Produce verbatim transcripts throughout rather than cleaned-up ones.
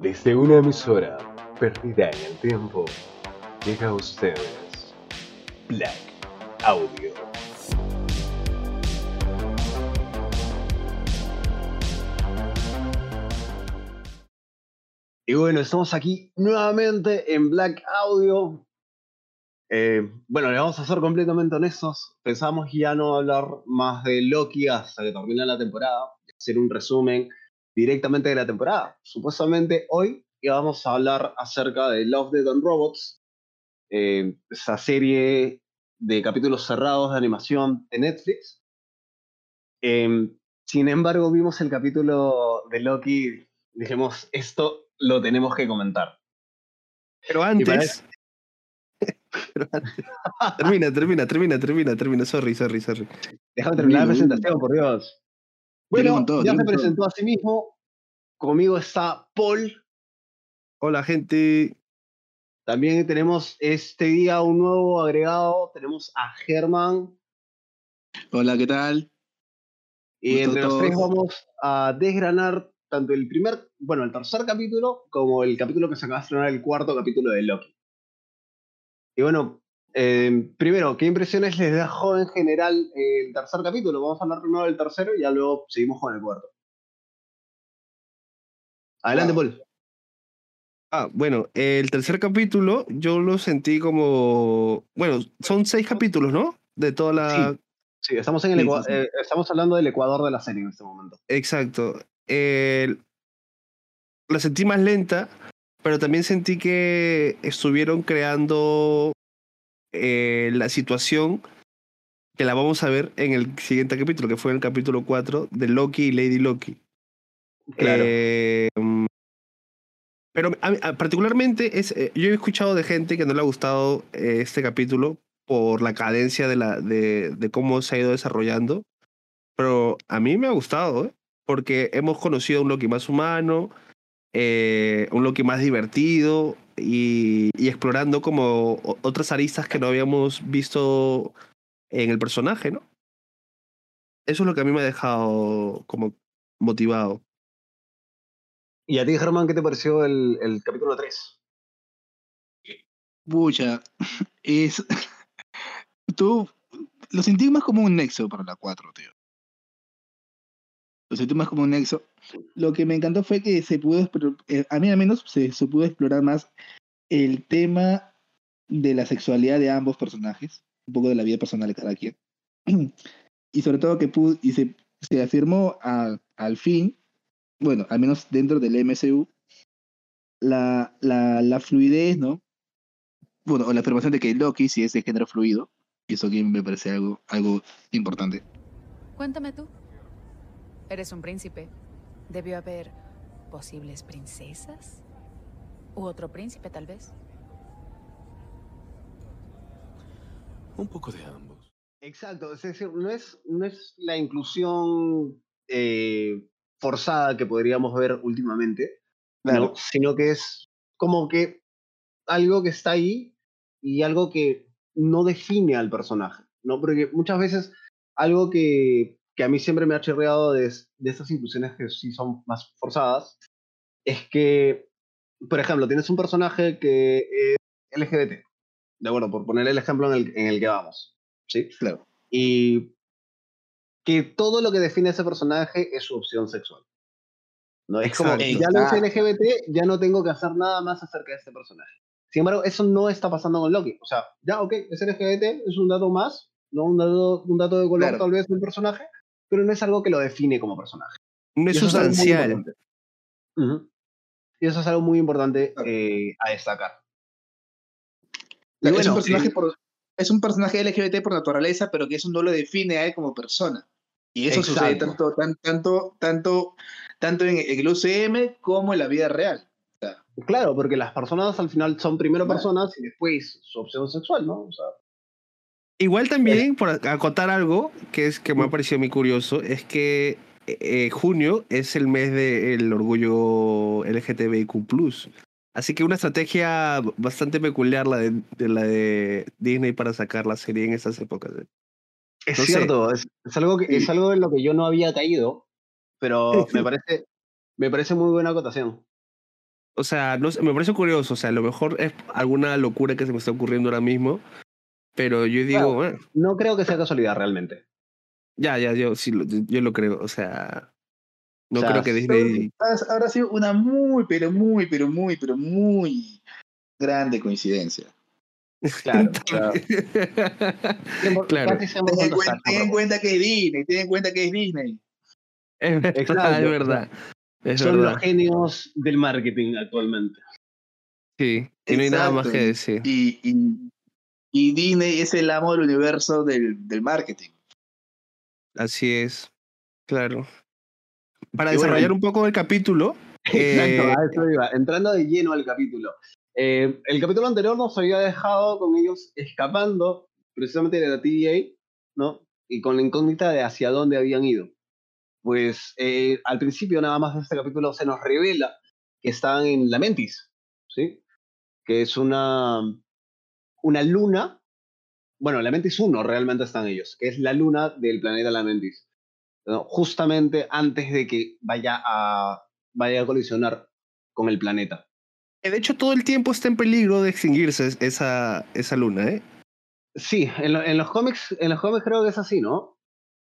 Desde una emisora perdida en el tiempo, llega a ustedes Black Audio. Y bueno, estamos aquí nuevamente en Black Audio. Eh, bueno, les vamos a ser completamente honestos. Pensamos ya no hablar más de Loki hasta que termine la temporada. Hacer un resumen directamente de la temporada. Supuestamente hoy íbamos a hablar acerca de Love, Death and Robots, eh, esa serie de capítulos cerrados de animación de Netflix. Eh, sin embargo, vimos el capítulo de Loki y dijimos, esto lo tenemos que comentar. Pero antes... Pero antes... termina, termina, termina, termina, termina. Sorry, sorry, sorry. Déjame terminar la presentación, por Dios. Bueno, todo, ya se presentó todo a sí mismo. Conmigo está Paul. Hola, gente. También tenemos este día un nuevo agregado. Tenemos a Germán. Hola, ¿qué tal? Y entre los tres vamos a desgranar tanto el primer, bueno, el tercer capítulo, como el capítulo que se acaba de estrenar, el cuarto capítulo de Loki. Y bueno, Eh, primero, ¿qué impresiones les dejó en general el tercer capítulo? Vamos a hablar primero del tercero y ya luego seguimos con el cuarto. Adelante, ah. Paul. Ah, bueno, el tercer capítulo yo lo sentí como... Bueno, son seis capítulos, ¿no? De toda la... Sí, sí estamos, en el Ecu... eh, estamos hablando del Ecuador de la serie en este momento. Exacto. Eh... La sentí más lenta, pero también sentí que estuvieron creando... Eh, la situación que la vamos a ver en el siguiente capítulo, que fue en el capítulo cuatro de Loki y Lady Loki. Claro. Eh, pero a mí, a, particularmente es, eh, yo he escuchado de gente que no le ha gustado eh, este capítulo por la cadencia de, la, de, de cómo se ha ido desarrollando, pero a mí me ha gustado, ¿eh? Porque hemos conocido a un Loki más humano, eh, un Loki más divertido, Y, y explorando como otras aristas que no habíamos visto en el personaje, ¿no? Eso es lo que a mí me ha dejado como motivado. ¿Y a ti, Germán, qué te pareció el, el capítulo tres? Pucha, es... Tú lo sentí más como un nexo para la cuatro, tío. Lo sentí más como un nexo. Lo que me encantó fue que se pudo, a mí al menos, se, se pudo explorar más el tema de la sexualidad de ambos personajes, un poco de la vida personal de cada quien. Y sobre todo que pudo, y se, se afirmó a, al fin, bueno, al menos dentro del M C U, la, la, la fluidez, ¿no? Bueno, o la afirmación de que Loki sí es de género fluido, y eso aquí me parece algo, algo importante. Cuéntame tú. Eres un príncipe. ¿Debió haber posibles princesas? ¿U otro príncipe, tal vez? Un poco de ambos. Exacto, es decir, no es, no es la inclusión eh, forzada que podríamos ver últimamente, claro. ¿No? Sino que es como que algo que está ahí y algo que no define al personaje, ¿no? Porque muchas veces algo que... que a mí siempre me ha chirriado de, de estas inclusiones que sí son más forzadas, es que, por ejemplo, tienes un personaje que es L G B T, de acuerdo, por poner el ejemplo en el, en el que vamos, ¿sí? Claro. Y que todo lo que define a ese personaje es su opción sexual. No es exacto, como que ya lo hice L G B T, ya no tengo que hacer nada más acerca de este personaje. Sin embargo, eso no está pasando con Loki. O sea, ya, ok, es L G B T, es un dato más, ¿no? Un dato, un dato de color, claro, tal vez, de un personaje, pero no es algo que lo define como personaje. No es sustancial. Uh-huh. Y eso es algo muy importante eh, a destacar. Claro, bueno, es, un personaje sí. por, es un personaje L G B T por naturaleza, pero que eso no lo define a él como persona. Y eso exacto. Sucede tanto, tan, tanto, tanto, tanto en el U C M como en la vida real. O sea, claro, porque las personas al final son primero claro. personas y después su opción sexual, ¿no? O sea, igual también, por acotar algo que es que me ha parecido muy curioso, es que eh, junio es el mes del orgullo L G B T Q plus. Así que una estrategia bastante peculiar la de, de la de Disney para sacar la serie en esas épocas. Es no cierto, es, es, algo que, es algo en lo que yo no había caído, pero me parece Me parece muy buena acotación. O sea, no sé, me parece curioso. O sea, a lo mejor es alguna locura que se me está ocurriendo ahora mismo. Pero yo digo... Claro, eh. No creo que sea casualidad realmente. Ya, ya, yo sí, yo lo creo. O sea, no o sea, creo que Disney... Habrá sido una muy, pero muy, pero muy, pero muy grande coincidencia. Claro, claro. claro. Ten, en cuenta, ten en cuenta que es Disney, ten en cuenta que es Disney. Es verdad, Exacto. es verdad. Es Son verdad. Los genios del marketing actualmente. Sí, y no hay Exacto. nada más que decir. Y, y, y Disney es el amo del universo del, del marketing. Así es, claro. Para y desarrollar bueno, un poco el capítulo. Exacto, eh... a eso iba. Entrando de lleno al capítulo. Eh, el capítulo anterior nos había dejado con ellos escapando precisamente de la T V A, ¿no? Y con la incógnita de hacia dónde habían ido. Pues eh, al principio nada más de este capítulo se nos revela que estaban en Lamentis, ¿sí? Que es una, una luna, bueno, Lamentis uno realmente están ellos, que es la luna del planeta Lamentis, ¿no? Justamente antes de que vaya a, vaya a colisionar con el planeta. De hecho, todo el tiempo está en peligro de extinguirse esa, esa luna, ¿eh? Sí, en, lo, en los cómics, en los cómics creo que es así, ¿no?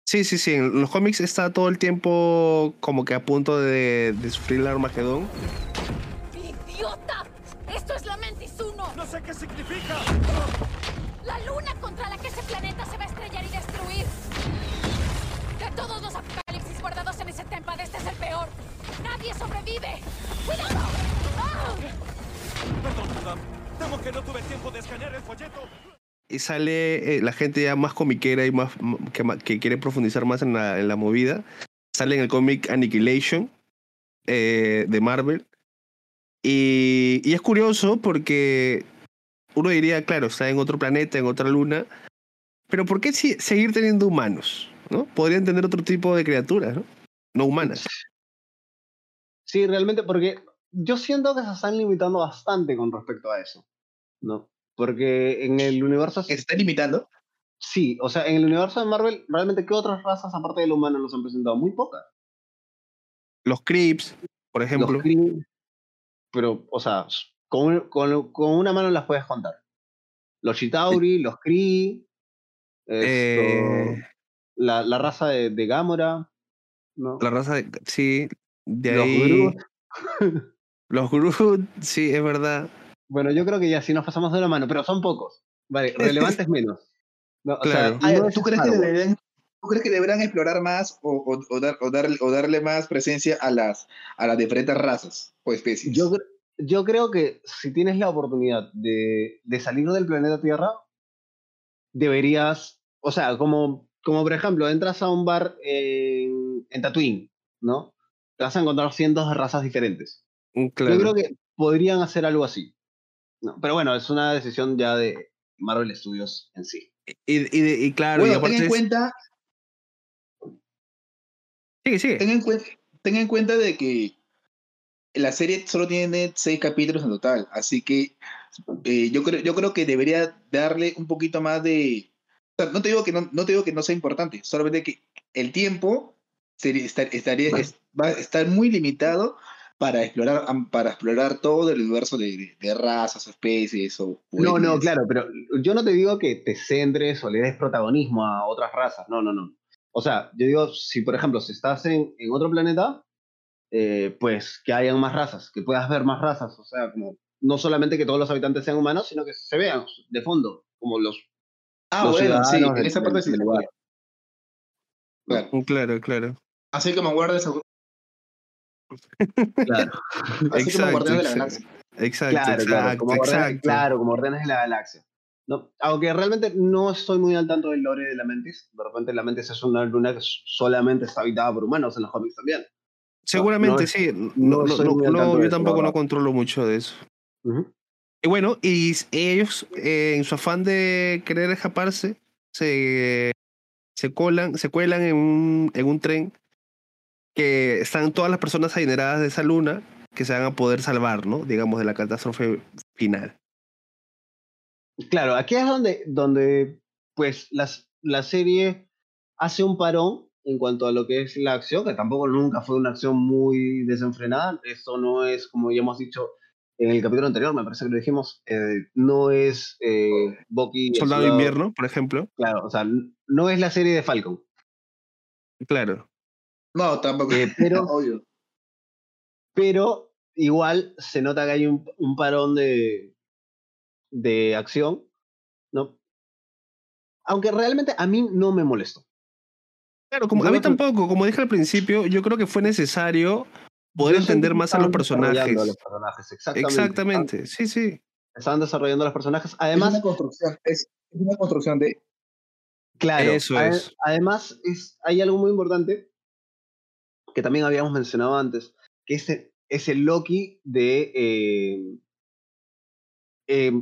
Sí, sí, sí. En los cómics está todo el tiempo como que a punto de, de sufrir el Armagedón. ¡Idiota! ¡Esto es Lamentis uno! ¡No sé qué significa! ¡La luna contra la que ese planeta se va a estrellar y destruir! ¡De todos los apocalipsis guardados en ese TemPad, este es el peor! ¡Nadie sobrevive! ¡Cuidado! Perdón, perdón. Temo que no tuve tiempo de escanear el folleto. Y sale eh, la gente ya más comiquera y más que, que quiere profundizar más en la, en la movida. Sale en el cómic Annihilation eh, de Marvel. Y, y es curioso porque uno diría, claro, está en otro planeta, en otra luna. Pero ¿por qué si, seguir teniendo humanos? ¿No? Podrían tener otro tipo de criaturas, ¿no? No humanas. Sí, realmente, porque... Yo siento que se están limitando bastante con respecto a eso, ¿no? Porque en el universo... ¿Se está limitando? Sí, o sea, en el universo de Marvel, realmente, ¿qué otras razas, aparte del humano, nos han presentado? Muy pocas. Los Kree, por ejemplo. Los Kree, pero, o sea, con, con, con una mano las puedes contar. Los Chitauri, los Kree, eh... la, la raza de, de Gámora, ¿no? La raza de... Sí, de los ahí... Grus. Los Groot, sí, es verdad. Bueno, yo creo que ya sí nos pasamos de la mano, pero son pocos. Vale, relevantes menos. No, claro. O sea, no, ¿tú, crees que deberían, ¿Tú crees que deberán explorar más o, o, o, dar, o, dar, o darle más presencia a las, a las diferentes razas o especies? Yo, yo creo que si tienes la oportunidad de, de salir del planeta Tierra, deberías, o sea, como, como por ejemplo, entras a un bar en, en Tatooine, ¿no? Te vas a encontrar cientos de razas diferentes. Claro. Yo creo que podrían hacer algo así. No, pero bueno, es una decisión ya de Marvel Studios en sí. Y, y, y, y claro, bueno, y ten en es... cuenta. Sí, sí. Ten en, cu... ten en cuenta de que la serie solo tiene seis capítulos en total. Así que eh, yo, creo, yo creo que debería darle un poquito más de. O sea, no te digo que no, no te digo que no sea importante, solamente que el tiempo sería, estar, estaría, bueno. es, va a estar muy limitado. Para explorar, para explorar todo el universo de, de razas, especies o... No, no, claro, pero yo no te digo que te centres o le des protagonismo a otras razas, no, no, no. O sea, yo digo, si por ejemplo, si estás en, en otro planeta, eh, pues que hayan más razas, que puedas ver más razas, o sea, como no solamente que todos los habitantes sean humanos, sino que se vean de fondo, como los... Ah, los bueno, sí, en esa parte sí. Claro. claro, claro. Así como guardas... Claro. Así exacto, como Guardianes de la Galaxia. Exacto, claro, exacto, claro, como exacto. Claro, como Guardianes de la Galaxia. No, aunque realmente no estoy muy al tanto del lore de Lamentis. De repente Lamentis es una luna que solamente está habitada por humanos en los cómics también. Seguramente, no, sí. No, no, no, no yo tampoco eso, no controlo mucho de eso. Uh-huh. Y bueno, y ellos eh, en su afán de querer escaparse, se, se, colan, se cuelan en un, en un tren. Que están todas las personas adineradas de esa luna que se van a poder salvar, ¿no? Digamos, de la catástrofe final. Claro, aquí es donde, donde pues, las, la serie hace un parón en cuanto a lo que es la acción, que tampoco nunca fue una acción muy desenfrenada. Eso no es, como ya hemos dicho en el capítulo anterior, me parece que lo dijimos, eh, no es eh, Bucky... Soldado de Invierno, por ejemplo. Claro, o sea, no es la serie de Falcon. Claro. No, tampoco. Eh, pero, obvio. Pero igual se nota que hay un, un parón de, de acción, ¿no? Aunque realmente a mí no me molestó. Claro, como, a mí tampoco, como dije al principio, yo creo que fue necesario poder entender más a los personajes. Los personajes exactamente, exactamente. Están, sí, sí. Estaban desarrollando los personajes. Además, es una construcción, es una construcción de... Claro, eso ad, es. Además es, hay algo muy importante que también habíamos mencionado antes, que es el, es el Loki de... Eh, eh,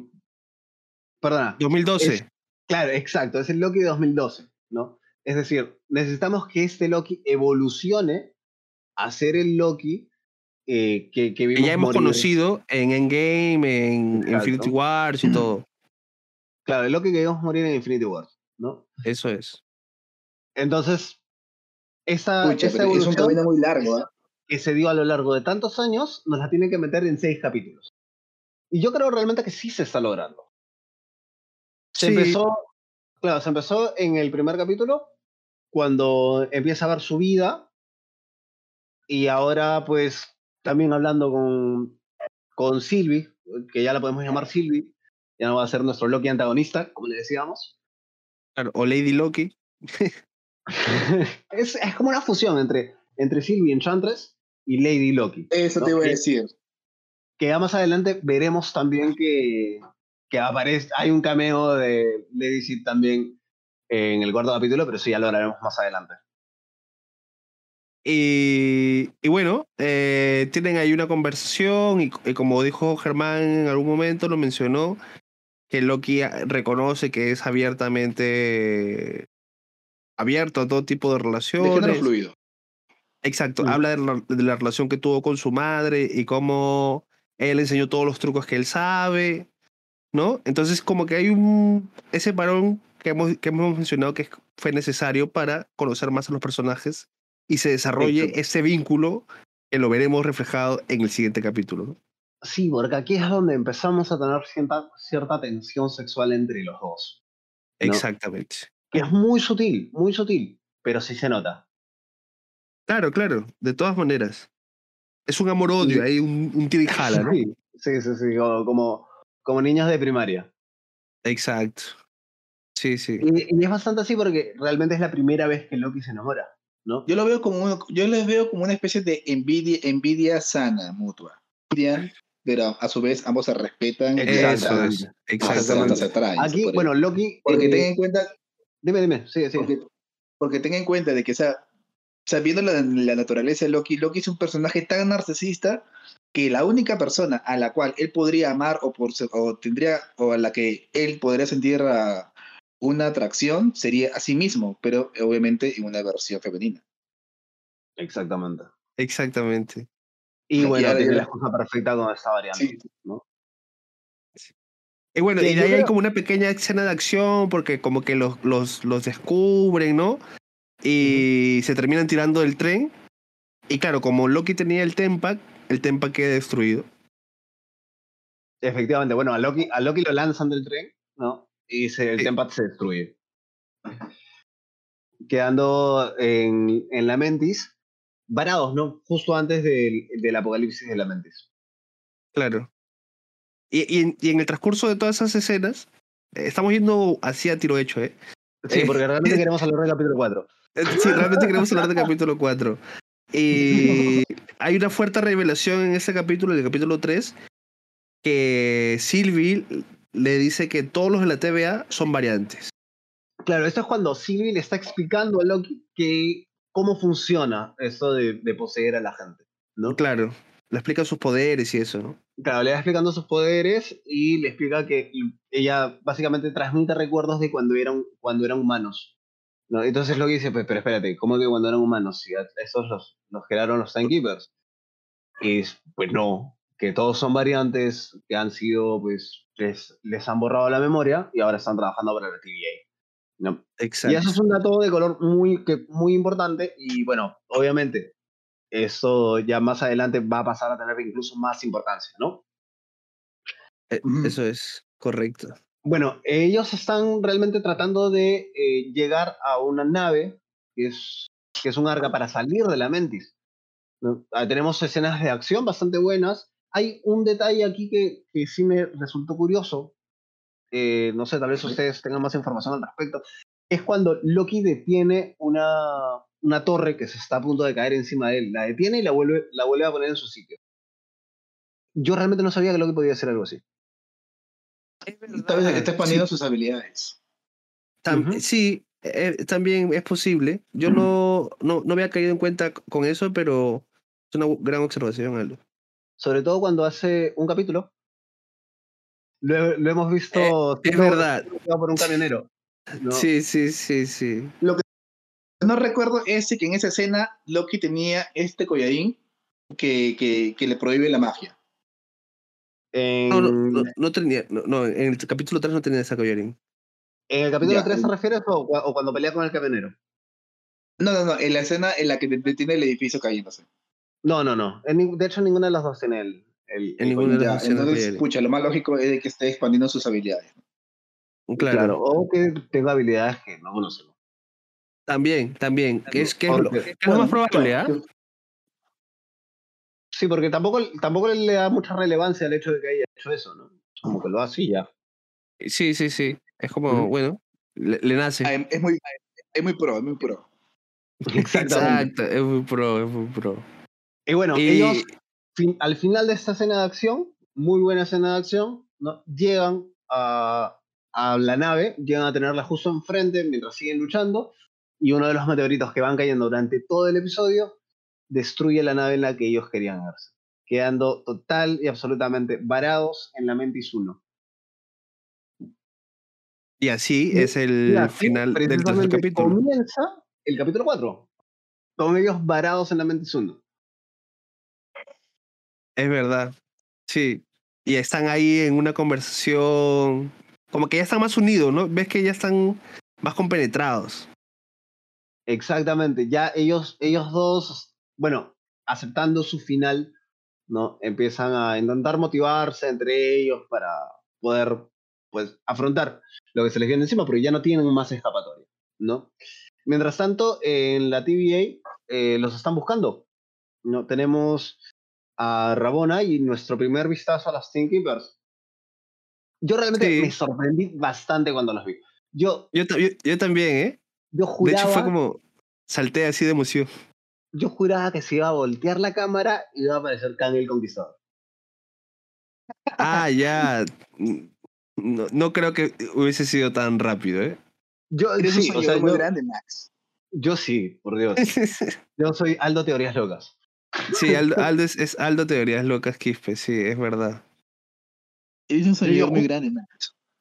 perdona. dos mil doce. Es, claro, exacto, es el Loki de dos mil doce, ¿no? Es decir, necesitamos que este Loki evolucione a ser el Loki eh, que, que vimos. Que ya hemos morir. conocido en Endgame, en Exacto. Infinity Wars y todo. Claro, el Loki que vimos morir en Infinity Wars, ¿no? Eso es. Entonces, esa, Pucha, esa evolución es un camino muy largo, ¿eh? Que se dio a lo largo de tantos años, nos la tienen que meter en seis capítulos. Y yo creo realmente que sí se está logrando. Se sí. empezó... Claro, se empezó en el primer capítulo, cuando empieza a ver su vida, y ahora pues también hablando con, con Sylvie, que ya la podemos llamar Sylvie, ya no va a ser nuestro Loki antagonista, como le decíamos. Claro, o Lady Loki. es, es como una fusión entre, entre Sylvie Enchantress y Lady Loki. Eso, ¿no? Te iba a decir. Que ya más adelante veremos también que... que aparece, hay un cameo de Lady Sith también en el cuarto capítulo, pero sí, ya lo hablaremos más adelante. Y, y bueno, eh, tienen ahí una conversación, y, y como dijo Germán en algún momento, lo mencionó, que Loki reconoce que es abiertamente abierto a todo tipo de relaciones. De género fluido. Exacto, mm. Habla de la, de la relación que tuvo con su madre y cómo él enseñó todos los trucos que él sabe, ¿no? Entonces como que hay un ese parón que hemos, que hemos mencionado que fue necesario para conocer más a los personajes y se desarrolle Exacto. ese vínculo que lo veremos reflejado en el siguiente capítulo, ¿no? Sí, porque aquí es donde empezamos a tener cierta, cierta tensión sexual entre los dos, ¿no? Exactamente. Que es muy sutil, muy sutil, pero sí se nota. Claro, claro, de todas maneras. Es un amor-odio, sí. Hay un, un tira y jala, ¿no? Sí, sí, sí, sí como... como... Como niños de primaria. Exacto. Sí, sí. Y, y es bastante así porque realmente es la primera vez que Loki se enamora, ¿no? Yo lo veo como un, yo les veo como una especie de envidia, envidia sana, mutua. Pero a su vez ambos se respetan. Exacto. Eso es. Exactamente. Se atraen, Aquí, por bueno, Loki... Porque eh, tengan en cuenta... Dime, dime. Sí, sí. Porque, porque tengan en cuenta de que, esa, sabiendo la, la naturaleza de Loki, Loki es un personaje tan narcisista que la única persona a la cual él podría amar o, por, o tendría o a la que él podría sentir uh, una atracción sería a sí mismo, pero obviamente en una versión femenina. Exactamente. Exactamente. Y bueno, y tiene la excusa perfecta con esta variante, sí. ¿No? Sí. Y bueno, sí, y de ahí creo... hay como una pequeña escena de acción porque como que los, los, los descubren, ¿no? Y uh-huh. se terminan tirando del tren. Y claro, como Loki tenía el TemPad, el TemPad queda destruido. Efectivamente, bueno, a Loki, a Loki lo lanzan del tren, ¿no? Y se, el sí. TemPad se destruye. Quedando en, en Lamentis, varados, ¿no? Justo antes del, del apocalipsis de Lamentis. Claro. Y, y, en, y en el transcurso de todas esas escenas, eh, estamos yendo así a tiro hecho, ¿eh? Sí, eh, porque realmente eh, queremos hablar del capítulo cuatro. Eh, sí, realmente queremos hablar del capítulo cuatro. Y hay una fuerte revelación en ese capítulo, en el capítulo tres, que Sylvie le dice que todos los de la T V A son variantes. Claro, esto es cuando Sylvie le está explicando a Loki que cómo funciona eso de, de poseer a la gente, ¿no? Claro, le explica sus poderes y eso, ¿no? Claro, le va explicando sus poderes y le explica que ella básicamente transmite recuerdos de cuando eran, cuando eran humanos. No, entonces Loki dice, pues, pero espérate, ¿cómo que cuando eran humanos? Si esos los, los crearon los Timekeepers. Y pues no, que todos son variantes, que han sido, pues, les, les han borrado la memoria y ahora están trabajando para la T V A. ¿no? Exacto. Y eso es un dato de color muy, que, muy importante, y bueno, obviamente eso ya más adelante va a pasar a tener incluso más importancia, ¿no? Eh, mm. Eso es correcto. Bueno, ellos están realmente tratando de eh, llegar a una nave que es, que es un arca para salir de Lamentis, ¿no? Ah, tenemos escenas de acción bastante buenas. Hay un detalle aquí que, que sí me resultó curioso. Eh, no sé, tal vez ustedes tengan más información al respecto. Es cuando Loki detiene una, una torre que se está a punto de caer encima de él. La detiene y la vuelve, la vuelve a poner en su sitio. Yo realmente no sabía que Loki podía hacer algo así. Es verdad. Está expandiendo sí. sus habilidades. Tam- uh-huh. Sí, eh, también es posible. Yo uh-huh. no, no, no había caído en cuenta con eso, pero es una gran observación, Aldo. Sobre todo cuando hace un capítulo. Lo, lo hemos visto... Eh, es verdad. Por un camionero, ¿no? Sí, sí, sí, sí. Lo que no recuerdo es que en esa escena Loki tenía este collarín que, que, que le prohíbe la magia. En... No, no, no, no tenía... No, no, en el capítulo tres no tenía ese collarín. ¿En el capítulo ya, tres en... se refiere o, o cuando pelea con el camionero? No, no, no. En la escena en la que detiene el edificio cayéndose. No, no, no. En, de hecho, ninguna de las dos tiene él. El, el, el, ya, entonces, escucha, lo más lógico es que esté expandiendo sus habilidades. Claro. claro o que tenga habilidades que no conocemos. También, también. Que es, que es, lo, que es bueno, lo más probable, ¿ah? ¿eh? Sí, porque tampoco, tampoco le da mucha relevancia el hecho de que haya hecho eso, ¿no? Como que lo hace y ya. Sí, sí, sí. Es como, mm-hmm. bueno, le, le nace. Ah, es, muy, es muy pro, es muy pro. Exacto, es muy pro, es muy pro. Y bueno, y... ellos... al final de esta escena de acción, muy buena escena de acción, ¿no? Llegan a, a la nave, llegan a tenerla justo enfrente mientras siguen luchando, y uno de los meteoritos que van cayendo durante todo el episodio destruye la nave en la que ellos querían verse, quedando total y absolutamente varados en Lamentis uno. Y así es el así, final del tercer capítulo. Comienza el capítulo cuatro, con ellos varados en Lamentis uno. Es verdad, sí. Y están ahí en una conversación, como que ya están más unidos, ¿no? Ves que ya están más compenetrados. Exactamente, ya ellos, ellos dos, bueno, aceptando su final, ¿no? Empiezan a intentar motivarse entre ellos para poder, pues, afrontar lo que se les viene encima, porque ya no tienen más escapatoria, ¿no? Mientras tanto, en la T V A eh, los están buscando, ¿no? Tenemos... a Ravonna y nuestro primer vistazo a las Timekeepers. Yo realmente sí. me sorprendí bastante cuando los vi. Yo, yo, yo, yo también, ¿eh? Yo juraba, de hecho fue como, salté así de emoción. Yo juraba que se iba a voltear la cámara y iba a aparecer Kang el Conquistador. Ah, ya. No, no creo que hubiese sido tan rápido, ¿eh? Yo sí, o sea, muy yo, grande, Max. Yo sí, por Dios. Yo soy Aldo Teorías Locas. Sí, Aldo, Aldo es, es Aldo Teorías Locas Quispe, sí, es verdad. Es un servidor muy grande, man.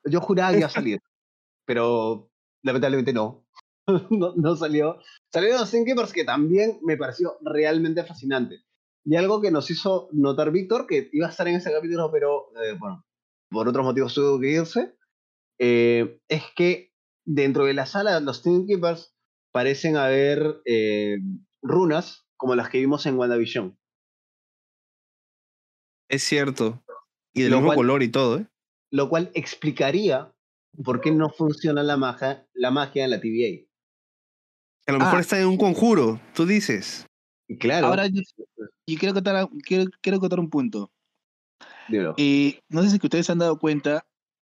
Yo juraba que iba a salir, pero lamentablemente no. no, no salió. Salieron los Timekeepers, que también me pareció realmente fascinante. Y algo que nos hizo notar Víctor, que iba a estar en ese capítulo, pero eh, bueno, por otros motivos tuvo que irse, eh, es que dentro de la sala los Timekeepers parecen haber eh, runas como las que vimos en WandaVision. Es cierto. Y del mismo color y todo, ¿eh? Lo cual explicaría por qué no funciona la magia, la magia en la T V A. A lo mejor ah, está en un conjuro, tú dices. Claro. Ahora yo, yo quiero, contar, quiero, quiero contar un punto. Eh, no sé si que ustedes se han dado cuenta,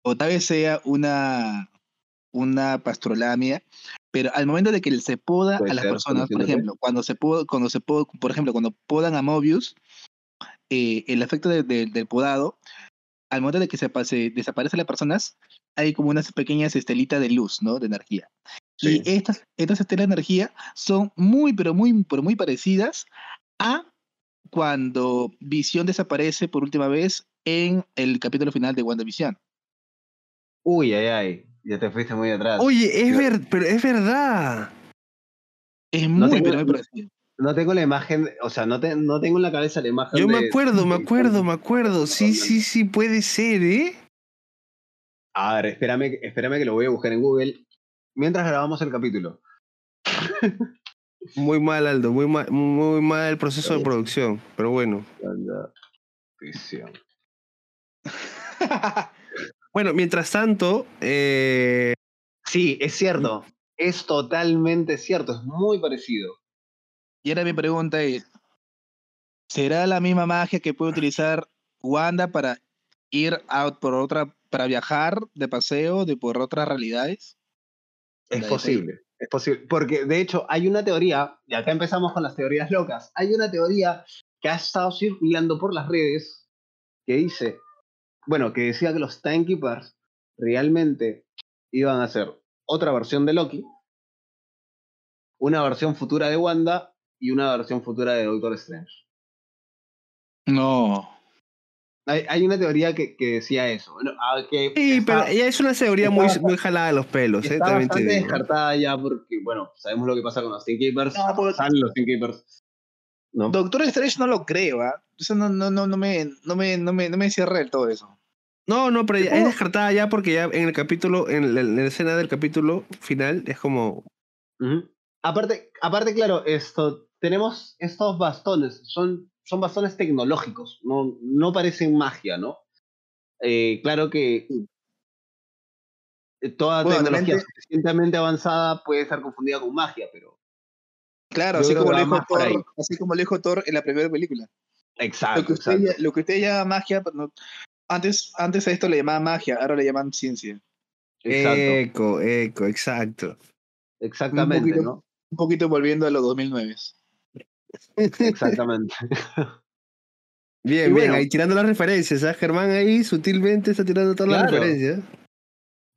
o tal vez sea una, una pastrolalia, pero al momento de que se poda pues a las claro, personas, por ejemplo, cuando se poda, cuando se poda, por ejemplo, cuando podan a Mobius, eh, el efecto de, de, del podado, al momento de que se, se desaparecen las personas, hay como unas pequeñas estelitas de luz, ¿no? De energía. Sí. Y estas, estas estelas de energía son muy, pero muy, pero muy parecidas a cuando Visión desaparece por última vez en el capítulo final de WandaVision. Uy, ay, ay. Ya te fuiste muy atrás. Oye, es, ver, pero es verdad. Es muy... No tengo, pero me no tengo la imagen, o sea, no, te, no tengo en la cabeza la imagen. Yo de, me acuerdo, de, me acuerdo, de, me acuerdo. Sí, sí, sí, puede ser, ¿eh? A ver, espérame, espérame que lo voy a buscar en Google. mientras grabamos el capítulo. Muy mal, Aldo, muy mal, muy mal el proceso de producción, pero bueno. Bueno, mientras tanto, eh... sí, es cierto, es totalmente cierto, es muy parecido. Y ahora mi pregunta es, ¿será la misma magia que puede utilizar Wanda para ir out por otra, para viajar de paseo, de por otras realidades? Es posible, es posible, porque de hecho hay una teoría, y acá empezamos con las teorías locas, hay una teoría que ha estado circulando por las redes que dice, bueno, que decía que los Timekeepers realmente iban a hacer otra versión de Loki, una versión futura de Wanda y una versión futura de Doctor Strange. No... Hay, hay una teoría que, que decía eso. Bueno, que sí, está, pero ella es una teoría muy, bastante, muy jalada de los pelos. Está eh, bastante te descartada ya porque, bueno, sabemos lo que pasa con los Timekeepers. No, porque... Salen los Timekeepers. ¿No? Doctor Strange no lo creo, ¿ah? ¿eh? Eso no, no, no, no, me, no, me, no, me, no me cierra el todo eso. No, no, pero ya, es descartada ya porque ya en el capítulo, en la, en la escena del capítulo final, es como... Uh-huh. Aparte, aparte, claro, esto tenemos estos bastones, son... Son bastones tecnológicos, no, no parecen magia, ¿no? Eh, claro que toda bueno, tecnología realmente... suficientemente avanzada puede estar confundida con magia, pero... Claro, así como, dijo Thor, así como lo dijo Thor en la primera película. Exacto. Lo que usted, exacto. Lo que usted llama magia, no, antes, antes a esto le llamaban magia, ahora le llaman ciencia. Exacto. Eco, eco, exacto. Exactamente, un poquito, ¿no? Un poquito volviendo a los dos mil nueve. Exactamente. Bien, bueno, bien, ahí tirando las referencias, ¿sabes? Germán ahí sutilmente está tirando todas claro. las referencias.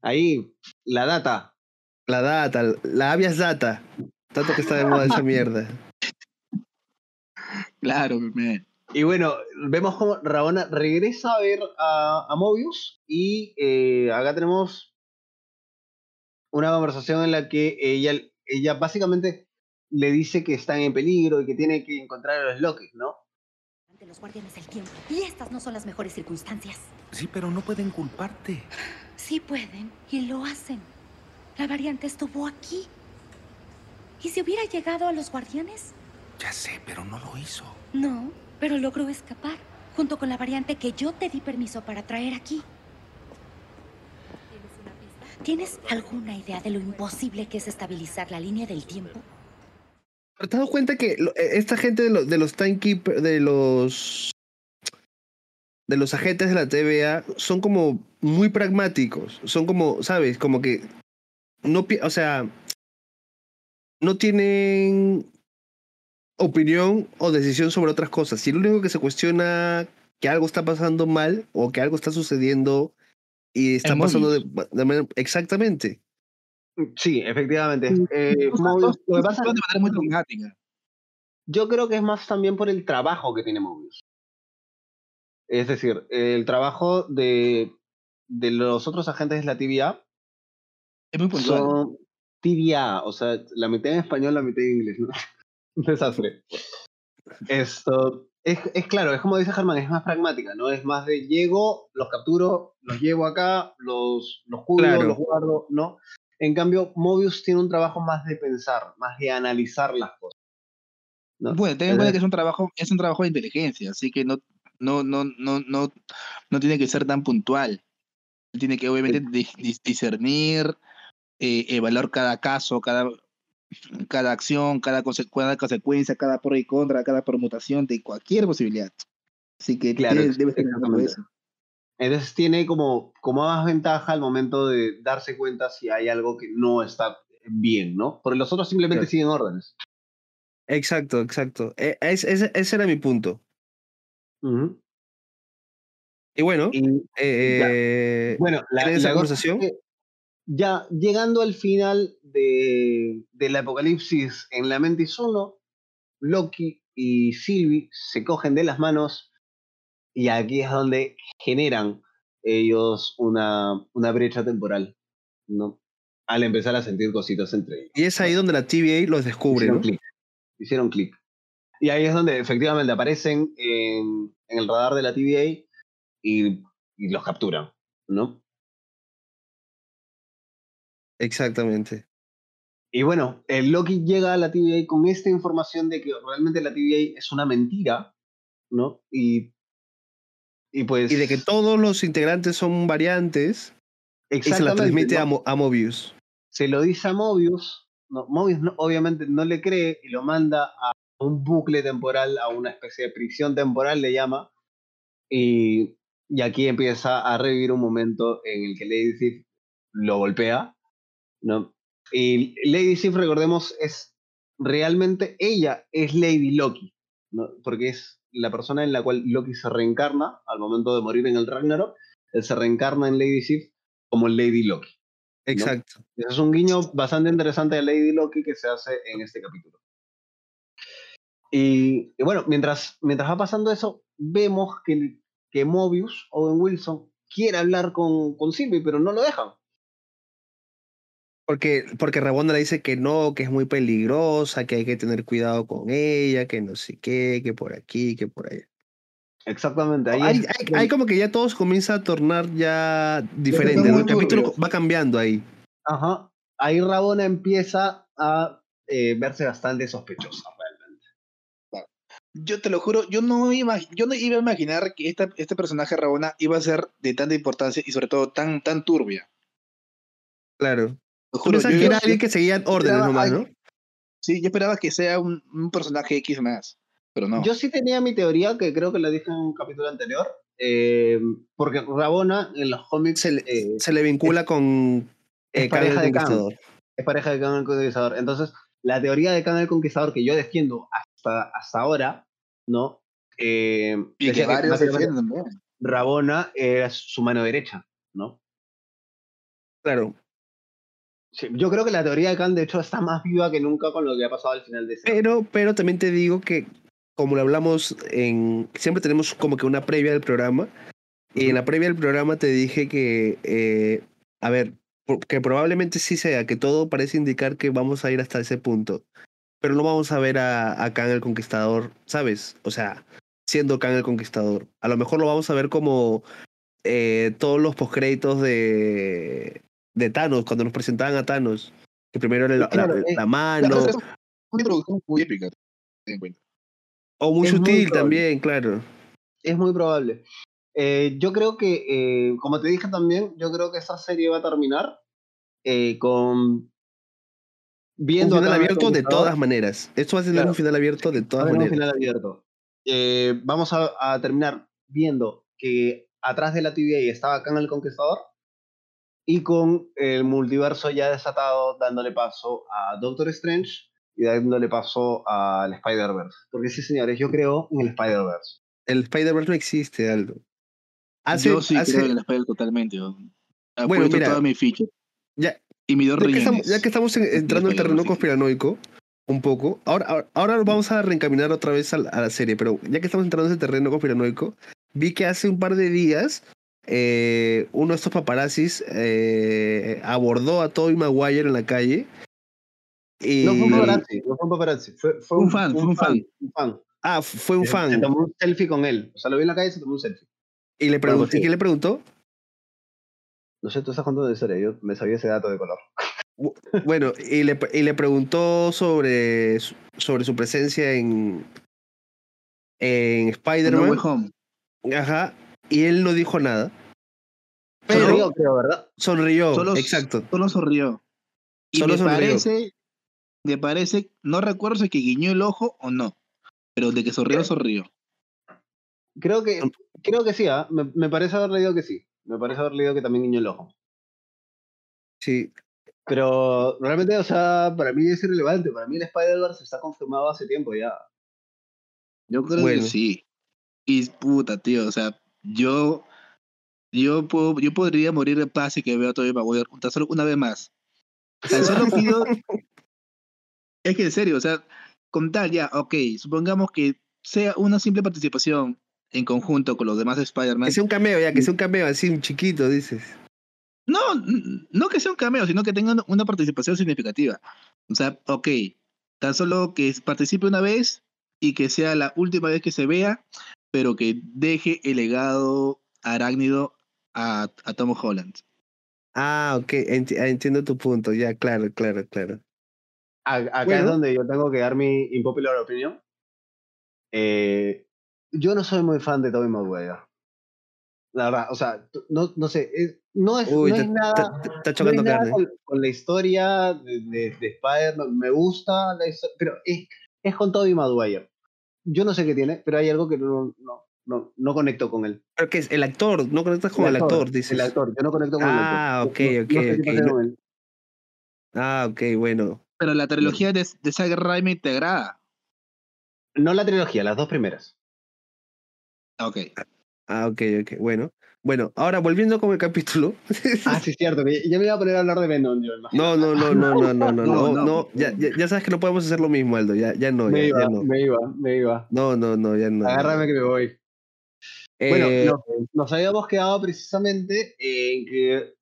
Ahí, la data. La data, la avias data. Tanto que está de moda esa mierda. Claro, man. Y bueno, vemos cómo Ravonna regresa a ver a, a Mobius y eh, acá tenemos una conversación en la que ella, ella básicamente... le dice que están en peligro y que tiene que encontrar a los Loki, ¿no? Ante los guardianes del tiempo. Y estas no son las mejores circunstancias. Sí, pero no pueden culparte. Sí pueden, y lo hacen. La variante estuvo aquí. ¿Y si hubiera llegado a los guardianes? Ya sé, pero no lo hizo. No, pero logró escapar, junto con la variante que yo te di permiso para traer aquí. ¿Tienes una pista? ¿Tienes alguna idea de lo imposible que es estabilizar la línea del tiempo? ¿Te has dado cuenta que esta gente de los, de los timekeepers, de los de los agentes de la T V A son como muy pragmáticos? Son como, ¿sabes? Como que no, o sea, no tienen opinión o decisión sobre otras cosas. Si lo único que se cuestiona que algo está pasando mal o que algo está sucediendo y está El pasando de, de manera exactamente. Sí, efectivamente. Eh, Mobius, lo que pasa es que, muy traumática. Yo creo que es más también por el trabajo que tiene Mobius. Es decir, el trabajo de, de los otros agentes de la T V A es muy puntual. Son T V A, o sea, la mitad en español, la mitad en inglés, ¿no? Un desastre. Esto es, es claro, es como dice Germán, es más pragmática, ¿no? Es más de llego, los capturo, los llevo acá, los, los juzgo, claro. los guardo, ¿no? En cambio, Mobius tiene un trabajo más de pensar, más de analizar las cosas, ¿no? Bueno, ten en cuenta que es un trabajo, es un trabajo de inteligencia, así que no, no, no, no, no, no tiene que ser tan puntual. Tiene que obviamente dis- discernir, eh, evaluar cada caso, cada, cada acción, cada, conse- cada consecuencia, cada pro y contra, cada permutación de cualquier posibilidad. Así que claro, tiene, debe ser algo de eso. Entonces tiene como, como más ventaja al momento de darse cuenta si hay algo que no está bien, ¿no? Porque los otros simplemente claro. siguen órdenes. Exacto, exacto. Es, es, ese era mi punto. Uh-huh. Y bueno, y, eh, bueno la, esa la conversación. Es que ya llegando al final de, del apocalipsis en Lamentis uno, Loki y Sylvie se cogen de las manos. Y aquí es donde generan ellos una, una brecha temporal, ¿no? Al empezar a sentir cositas entre ellos. Y es ahí donde la T V A los descubre, Hicieron ¿no? clic. Hicieron clic. Y ahí es donde efectivamente aparecen en, en el radar de la T V A y, y los capturan, ¿no? Exactamente. Y bueno, el Loki llega a la T V A con esta información de que realmente la T V A es una mentira, ¿no? Y, y pues... y de que todos los integrantes son variantes. Y se la transmite, ¿no?, a, Mo- a Mobius. Se lo dice a Mobius. No, Mobius no, obviamente no le cree y lo manda a un bucle temporal, a una especie de prisión temporal, le llama. Y, y aquí empieza a revivir un momento en el que Lady Sif lo golpea, ¿no? Y Lady Sif, recordemos, es realmente ella es Lady Loki, ¿no? Porque es la persona en la cual Loki se reencarna al momento de morir en el Ragnarok. Él se reencarna en Lady Sif como Lady Loki, ¿no? Exacto. Eso es un guiño bastante interesante de Lady Loki que se hace en este capítulo. Y, y bueno, mientras, mientras va pasando eso, vemos que, que Mobius, Owen Wilson, quiere hablar con, con Sylvie, pero no lo dejan. Porque, porque Ravonna le dice que no, que es muy peligrosa, que hay que tener cuidado con ella, que no sé qué, que por aquí, que por allá. Exactamente. Ahí hay, es... hay, hay como que ya todos comienza a tornar ya diferente, ¿no? El capítulo curioso. Va cambiando ahí. Ajá. Ahí Ravonna empieza a eh, verse bastante sospechosa. Yo te lo juro, yo no iba, yo no iba a imaginar que esta, este personaje Ravonna iba a ser de tanta importancia y sobre todo tan, tan turbia. Claro. Lo juro, yo, que era yo, alguien que seguía órdenes nomás, ¿no? Sí, yo esperaba que sea un, un personaje X más, pero no. Yo sí tenía mi teoría, que creo que la dije en un capítulo anterior, eh, porque Ravonna en los cómics se le, eh, se le vincula es, con eh, es pareja de Kang. Es pareja de Kang el Conquistador. Entonces, la teoría de Kang el Conquistador que yo defiendo hasta, hasta ahora, ¿no? Eh, y que varios defienden, ¿no? Ravonna era su mano derecha, ¿no? Claro. Sí, yo creo que la teoría de Kang, de hecho, está más viva que nunca con lo que ha pasado al final de ese. Pero, pero también te digo que, como lo hablamos en... siempre tenemos como que una previa del programa. Y uh-huh. en la previa del programa te dije que, eh, a ver, que probablemente sí sea, que todo parece indicar que vamos a ir hasta ese punto. Pero no vamos a ver a, a Kang el Conquistador, ¿sabes? O sea, siendo Kang el Conquistador. A lo mejor lo vamos a ver como eh, todos los postcréditos de, de Thanos, cuando nos presentaban a Thanos. Que primero era la, claro, la, la mano. Claro, es una introducción muy épica, ten en cuenta. O muy es sutil muy también, claro. Es muy probable. Eh, yo creo que, eh, como te dije también, yo creo que esa serie va a terminar eh, con... viendo un final abierto de todas maneras. Esto va a ser claro. un final abierto de todas maneras. Un final abierto. Eh, vamos a, a terminar viendo que atrás de la T V A estaba Kang el Conquistador y con el multiverso ya desatado dándole paso a Doctor Strange y dándole paso al Spider-Verse. Porque sí, señores, yo creo en el Spider-Verse. El Spider-Verse no existe, Aldo. Hace, yo sí hace... creo en el Spider-Verse totalmente. Apuesto bueno, mira, toda mi ficha. Ya... y mi dos ya, que estamos, ya que estamos entrando en el terreno conspiranoico un poco, ahora, ahora, ahora vamos a reencaminar otra vez a la, a la serie, pero ya que estamos entrando en ese terreno conspiranoico, vi que hace un par de días eh, uno de estos paparazzis eh, abordó a Tobey Maguire en la calle y... no fue un paparazzi, no fue un paparazzi fue, fue un, un, fan, un, fue un fan, fan un fan ah, fue un se, fan se tomó un selfie con él, o sea, lo vi en la calle y se tomó un selfie y le preguntó, ¿y qué le preguntó? No sé, tú estás contando de historia, yo me sabía ese dato de color. Bueno, y le, y le preguntó sobre, sobre su presencia en, en Spider-Man. No Way Home. Ajá, y él no dijo nada. Pero sonrió, creo, ¿verdad? Sonrió, solo, exacto. Solo sonrió. Y solo me, sonrió. Parece, me parece, no recuerdo si es que guiñó el ojo o no, pero de que sonrió, sonrió. Creo que, creo que sí, ¿eh? me, me parece haber leído que sí. Me parece haber leído que también guiñó el ojo. Sí. Pero realmente, o sea, para mí es irrelevante. Para mí el Spider-Verse está confirmado hace tiempo ya. Yo creo bueno. que sí. Y puta, tío, o sea, yo yo puedo, yo podría morir de paz y que veo a Tobey Maguire tan solo una vez más. Tan solo pido... es que en serio, o sea, con tal ya, ok, supongamos que sea una simple participación en conjunto con los demás Spider-Man. Que sea un cameo, ya, que sea un cameo así, un chiquito, dices. No, no que sea un cameo, sino que tengan una participación significativa. O sea, ok, tan solo que participe una vez y que sea la última vez que se vea, pero que deje el legado arácnido a, a Tom Holland. Ah, ok, Enti- entiendo tu punto, ya, claro, claro, claro. A- acá bueno. es donde yo tengo que dar mi impopular opinión. Eh, yo no soy muy fan de Tobey Maguire. La verdad, o sea, no, no sé, es, no es, Uy, no es nada, ta, ta, ta chocando no es nada con, con la historia de, de, de Spider-Man, me gusta, la historia, pero es, es con Tobey Maguire. Yo no sé qué tiene, pero hay algo que no, no, no, no conecto con él. Pero que es el actor, no conectas con el, el actor, actor, dices. El actor, yo no conecto con ah, el actor. Ah, ok, ok, no, no sé okay. No. Él. Ah, ok, bueno. Pero la trilogía de, de Zack Raimi te agrada. No la trilogía, las dos primeras. Ok. Ah, ok, ok, bueno. Bueno, ahora volviendo con el capítulo. Ah, sí, cierto, que ya me iba a poner a hablar de Venom. Yo, no, no, no, no, no, no, no, no, no, no, no. Ya, ya, ya sabes que no podemos hacer lo mismo, Aldo, ya, ya no. Me ya, iba, ya no. me iba, me iba. No, no, no, ya no. Agárrame que me voy. Eh... Bueno, no, nos habíamos quedado precisamente en que...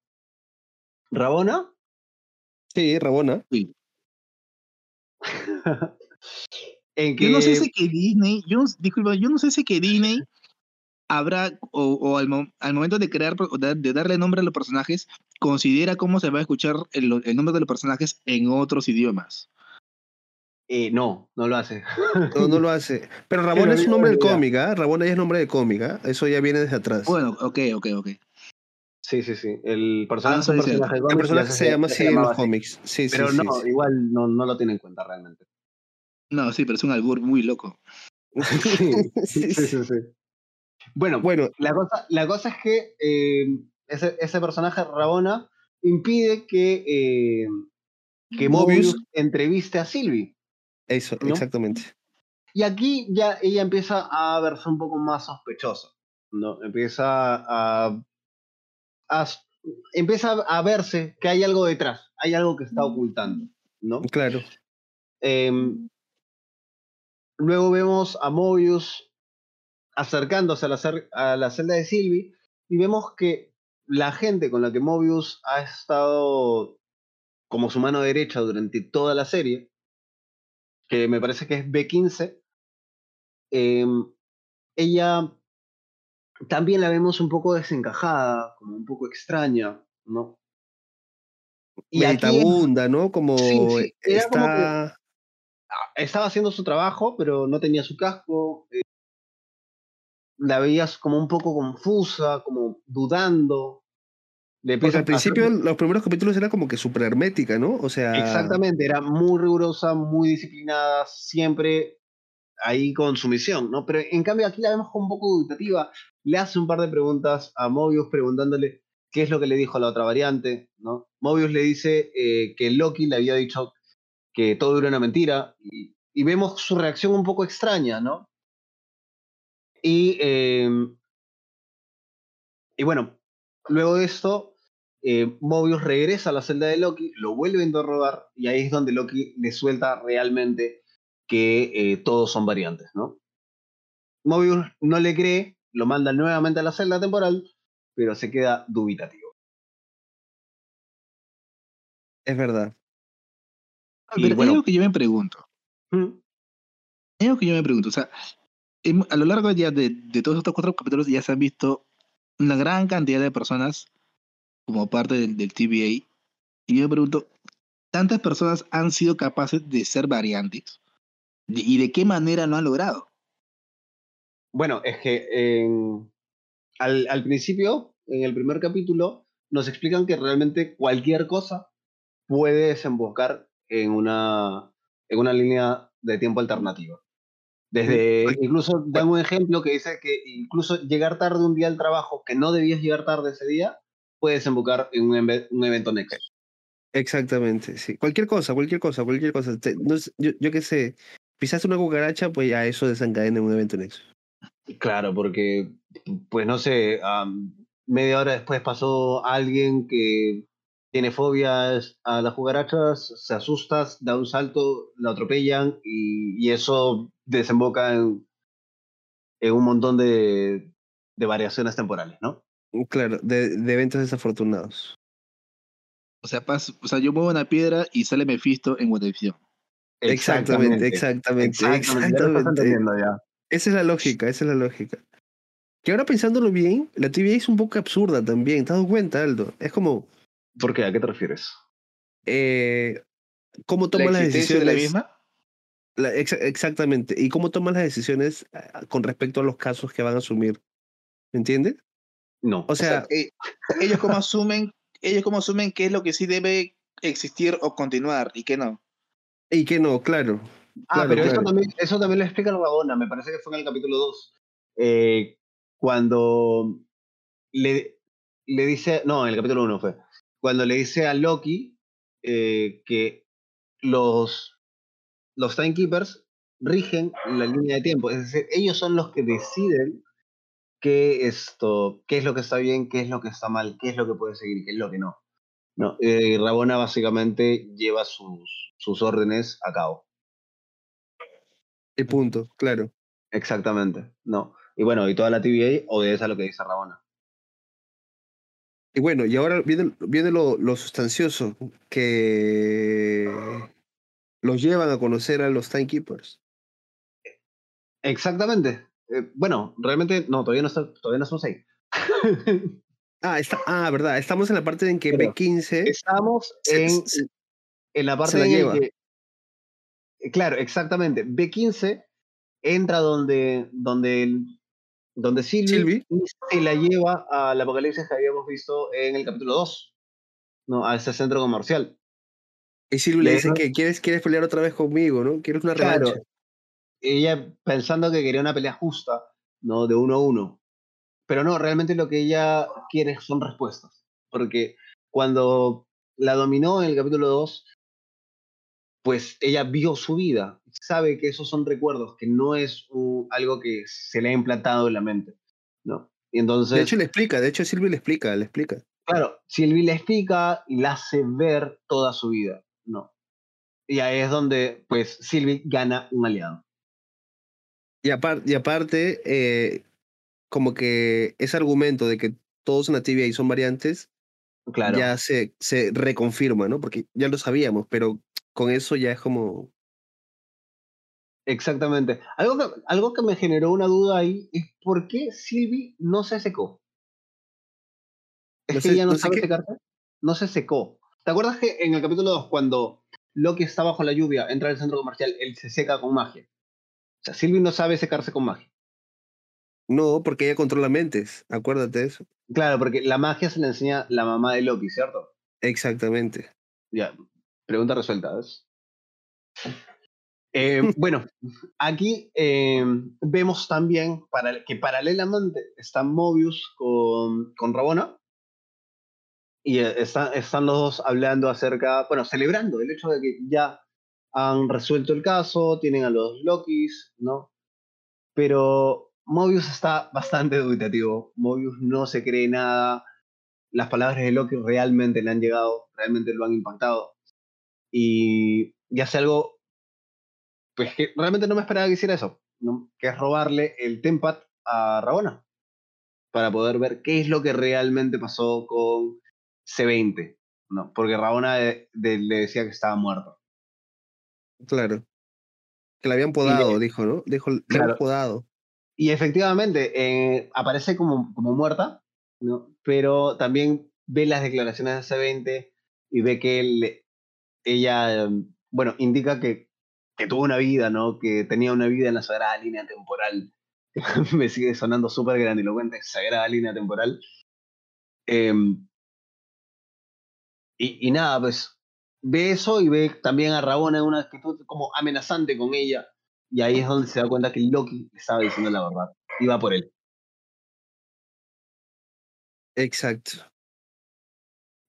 ¿Ravonna? Sí, Ravonna. Sí. En que... Yo no sé si que Disney, yo, disculpa, yo no sé si que Disney habrá, o, o al, mo- al momento de crear, de, de darle nombre a los personajes, considera cómo se va a escuchar el, el nombre de los personajes en otros idiomas. Eh, no, no lo hace. No, no lo hace. Pero Ravonna es un nombre de cómica, ¿eh? Ravonna ya es nombre de cómica, eso ya viene desde atrás. Bueno, ok, ok, ok. Sí, sí, sí. El personaje, ah, sí, personaje, el personaje se, se llama así en los cómics. Sí, pero sí, no, sí, igual no, no lo tiene en cuenta realmente. No, sí, pero es un albur muy loco. Sí, sí, sí, sí, sí. Bueno, bueno. La, cosa, la cosa es que eh, ese, ese personaje, Ravonna, impide que, eh, que Mobius, Mobius entreviste a Sylvie. Eso, ¿no? Exactamente. Y aquí ya ella empieza a verse un poco más sospechosa, ¿no? Empieza a, a, empieza a verse que hay algo detrás, hay algo que está ocultando, ¿no? Claro. Eh, luego vemos a Mobius acercándose a la, cer- a la celda de Sylvie y vemos que la gente con la que Mobius ha estado como su mano derecha durante toda la serie, que me parece que es B quince, eh, ella también la vemos un poco desencajada, como un poco extraña, ¿no? Y meditabunda, ¿no? Como sí, sí, está... Como que... Estaba haciendo su trabajo, pero no tenía su casco. Eh, la veías como un poco confusa, como dudando. Le Porque al principio, hacer... los primeros capítulos era como que súper hermética, ¿no? O sea... Exactamente, era muy rigurosa, muy disciplinada, siempre ahí con su misión, ¿no? Pero en cambio aquí la vemos como un poco dubitativa. Le hace un par de preguntas a Mobius preguntándole qué es lo que le dijo a la otra variante, ¿no? Mobius le dice eh, que Loki le había dicho... que todo era una mentira, y, y vemos su reacción un poco extraña, ¿no? Y, eh, y bueno, luego de esto, eh, Mobius regresa a la celda de Loki, lo vuelve a interrogar, y ahí es donde Loki le suelta realmente que eh, todos son variantes, ¿no? Mobius no le cree, lo manda nuevamente a la celda temporal, pero se queda dubitativo. Es verdad. Pero bueno, hay algo que yo me pregunto. ¿Mm? Hay algo que yo me pregunto. O sea, en, a lo largo ya de, de todos estos cuatro capítulos ya se han visto una gran cantidad de personas como parte del, del T V A. Y yo me pregunto, ¿tantas personas han sido capaces de ser variantes? ¿Y de qué manera lo han logrado? Bueno, es que en, al, al principio, en el primer capítulo, nos explican que realmente cualquier cosa puede desembocar en una, en una línea de tiempo alternativa. Desde, incluso dan un ejemplo que dice que incluso llegar tarde un día al trabajo, que no debías llegar tarde ese día, puede desembocar en un, embe- un evento nexo. Exactamente, sí. Cualquier cosa, cualquier cosa, cualquier cosa. Te, no, yo, yo qué sé, pisaste una cucaracha, pues ya eso desencadena en un evento nexo. Claro, porque, pues no sé, um, media hora después pasó alguien que... tiene fobias a las cucarachas, se asustas, da un salto, la atropellan y, y eso desemboca en, en un montón de, de variaciones temporales, ¿no? Claro, de, de eventos desafortunados. O sea, paso, o sea, yo muevo una piedra y sale Mephisto en WandaVision. Exactamente, exactamente, exactamente. exactamente. exactamente. Esa es la lógica, esa es la lógica. Que ahora pensándolo bien, la T V A es un poco absurda también, ¿te has dado cuenta, Aldo? Es como... ¿Por qué? ¿A qué te refieres? Eh, ¿Cómo toman las decisiones? ¿La existencia de la misma? La, ex, exactamente. ¿Y cómo toman las decisiones con respecto a los casos que van a asumir? ¿Me entiendes? No. O sea, o sea eh, ellos cómo asumen, ellos cómo asumen qué es lo que sí debe existir o continuar y qué no. Y qué no, claro. Ah, claro, pero claro. Eso, también, eso también lo explica Ravonna, me parece que fue en el capítulo dos. Eh, cuando le, le dice, no, en el capítulo uno fue, cuando le dice a Loki eh, que los, los Timekeepers rigen la línea de tiempo, es decir, ellos son los que deciden qué, esto, qué es lo que está bien, qué es lo que está mal, qué es lo que puede seguir, qué es lo que no. no eh, Ravonna básicamente lleva sus, sus órdenes a cabo. El punto, claro. Exactamente, no. Y bueno, y toda la T V A obedece a lo que dice Ravonna. Y bueno, y ahora viene, viene lo, lo sustancioso, que los llevan a conocer a los Timekeepers. Exactamente. Eh, bueno, realmente, no, todavía no, está, todavía no somos ahí. ah, está, ah, verdad, estamos en la parte en que Pero B quince... Estamos en, se, se, en la parte la en lleva. que... Claro, exactamente. B quince entra donde, donde, donde Sylvie se la lleva al apocalipsis que habíamos visto en el capítulo dos, ¿no? A ese centro comercial. Y Sylvie le dice que ¿quieres, quieres pelear otra vez conmigo, ¿no? ¿Quieres una revancha? Claro. Ella pensando que quería una pelea justa, ¿no? De uno a uno. Pero no, realmente lo que ella quiere son respuestas. Porque cuando la dominó en el capítulo dos, pues ella vio su vida, sabe que esos son recuerdos, que no es uh, algo que se le ha implantado en la mente, ¿no? Y entonces, de hecho le explica, de hecho Sylvie le explica, le explica. Claro, Sylvie le explica y la hace ver toda su vida, ¿no? Y ahí es donde, pues, Sylvie gana un aliado. Y, apart, y aparte, eh, como que ese argumento de que todos en la T V A son variantes, claro, ya se, se reconfirma, ¿no? Porque ya lo sabíamos, pero con eso ya es como... Exactamente. Algo que, algo que me generó una duda ahí es por qué Sylvie no se secó. ¿Es no que sé, ella no, no sabe secarse? No se secó. ¿Te acuerdas que en el capítulo dos, cuando Loki está bajo la lluvia, entra al centro comercial, él se seca con magia? O sea, Sylvie no sabe secarse con magia. No, porque ella controla mentes, acuérdate de eso. Claro, porque la magia se la enseña la mamá de Loki, ¿cierto? Exactamente. Ya, pregunta resuelta. Eh, bueno, aquí eh, vemos también para, que paralelamente está Mobius con, con Ravonna y está, están los dos hablando acerca, bueno, celebrando el hecho de que ya han resuelto el caso, tienen a los Lokis, ¿no? Pero Mobius está bastante dubitativo. Mobius no se cree nada. Las palabras de Loki realmente le han llegado, realmente lo han impactado. Y, y hace algo, pues que realmente no me esperaba que hiciera eso, ¿no? Que es robarle el TemPad a Ravonna. Para poder ver qué es lo que realmente pasó con C veinte, ¿no? Porque Ravonna de, de, le decía que estaba muerto. Claro. Que la habían podado, le, dijo, ¿no? Dijo, le claro. habían podado. Y efectivamente, eh, aparece como, como muerta, ¿no? Pero también ve las declaraciones de C veinte y ve que él, ella, bueno, indica que, que tuvo una vida, ¿no? Que tenía una vida en la sagrada línea temporal. Me sigue sonando súper grandilocuente, sagrada línea temporal. Eh, y, y nada, pues, ve eso y ve también a Ravonna en una actitud como amenazante con ella. Y ahí es donde se da cuenta que Loki estaba diciendo la verdad. Y va por él. Exacto.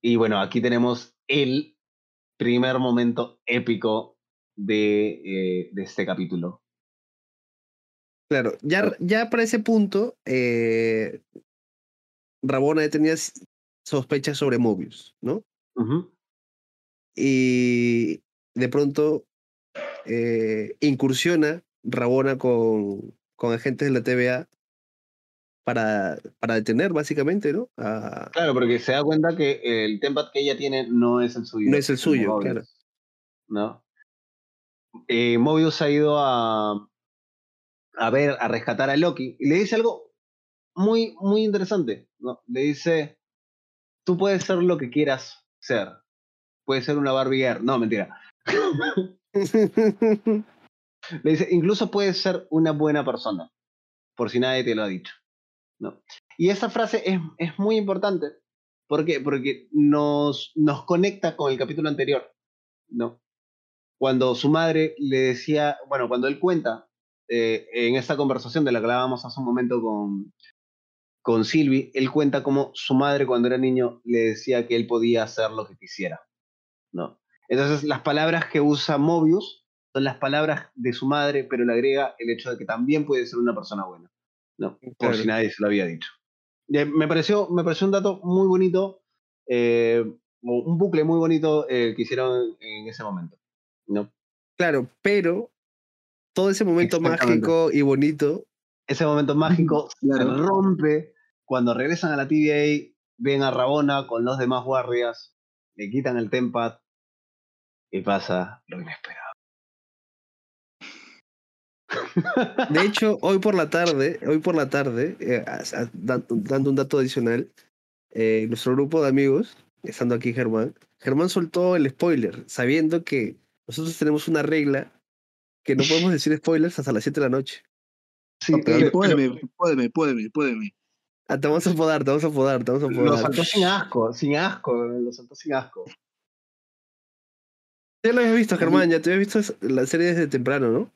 Y bueno, aquí tenemos el primer momento épico de, eh, de este capítulo. Claro, ya, ya para ese punto, eh, Ravonna tenía sospechas sobre Mobius, ¿no? Uh-huh. Y de pronto... Eh, incursiona Ravonna con, con agentes de la T V A para, para detener básicamente, ¿no? A... Claro, porque se da cuenta que el TemPad que ella tiene no es el suyo. No es el suyo, Mobius, claro. ¿No? Eh, Mobius ha ido a, a ver, a rescatar a Loki y le dice algo muy, muy interesante, ¿no? Le dice, tú puedes ser lo que quieras ser. Puede ser una Barbie Girl. No, mentira. Le dice, incluso puedes ser una buena persona, por si nadie te lo ha dicho, ¿no? Y esa frase es, es muy importante. ¿Por qué? Porque nos, nos conecta con el capítulo anterior, ¿no? Cuando su madre le decía, bueno, cuando él cuenta, eh, en esta conversación de la que hablábamos hace un momento con, con Sylvie, él cuenta cómo su madre cuando era niño le decía que él podía hacer lo que quisiera, ¿no? Entonces las palabras que usa Mobius son las palabras de su madre, pero le agrega el hecho de que también puede ser una persona buena, ¿no? Claro. Por si nadie se lo había dicho. Me pareció, me pareció un dato muy bonito, eh, un bucle muy bonito eh, que hicieron en ese momento, ¿no? Claro, pero todo ese momento mágico y bonito, ese momento mágico claro. se rompe cuando regresan a la T V A, ven a Ravonna con los demás guardias, le quitan el TemPad y pasa lo inesperado. De hecho, hoy por la tarde, hoy por la tarde, eh, dando un dato adicional, eh, nuestro grupo de amigos, estando aquí Germán, Germán soltó el spoiler, sabiendo que nosotros tenemos una regla que no podemos decir spoilers hasta las siete de la noche. Sí, pódeme, pódeme, pódeme, pódeme. Ah, te vamos a podar, te vamos a podar, te vamos a podar. Lo saltó sin asco, sin asco, lo saltó sin asco. Ya lo habías visto, Germán, ya te habías visto la serie desde temprano, ¿no?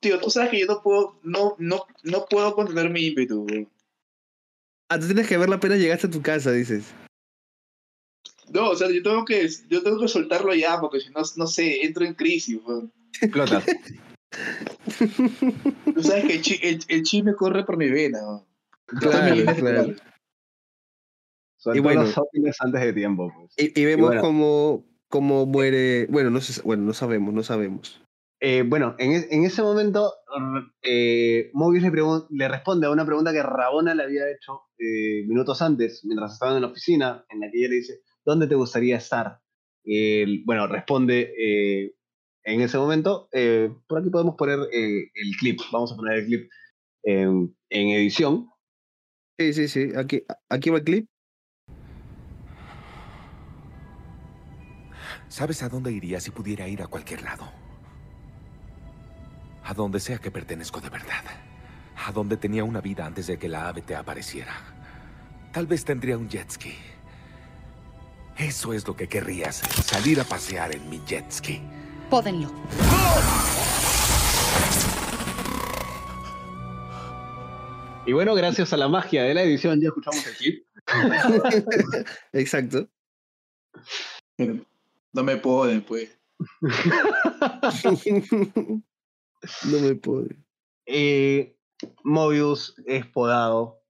Tío, tú sabes que yo no puedo, no, no, no puedo contener mi ímpetu, güey. Ah, tú tienes que verla apenas llegaste a tu casa, dices. No, o sea, yo tengo que, yo tengo que soltarlo ya, porque si no, no sé, entro en crisis, güey. Explotas. Tú sabes que el, chi, el, el chisme corre por mi vena, güey. Claro, claro. claro. Son y bueno, los óptimas antes de tiempo, pues. Y, y vemos y bueno. cómo, cómo muere. Bueno, no sé, bueno, no sabemos, no sabemos. Eh, bueno, en, es, en ese momento eh, Mobius le, pregun- le responde a una pregunta que Ravonna le había hecho eh, minutos antes, mientras estaban en la oficina, en la que ella le dice, ¿dónde te gustaría estar? Eh, bueno, responde eh, en ese momento, eh, por aquí podemos poner eh, el clip, vamos a poner el clip en, en edición. Sí, sí, sí, aquí, aquí va el clip. ¿Sabes a dónde iría si pudiera ir a cualquier lado? A donde sea que pertenezco de verdad. A donde tenía una vida antes de que la ave te apareciera. Tal vez tendría un jet ski. Eso es lo que querrías. Salir a pasear en mi jet ski. Pódenlo. Y bueno, gracias a la magia de la edición ya escuchamos el clip. Exacto. No me poden, pues. No me puedo. Eh, Mobius es podado.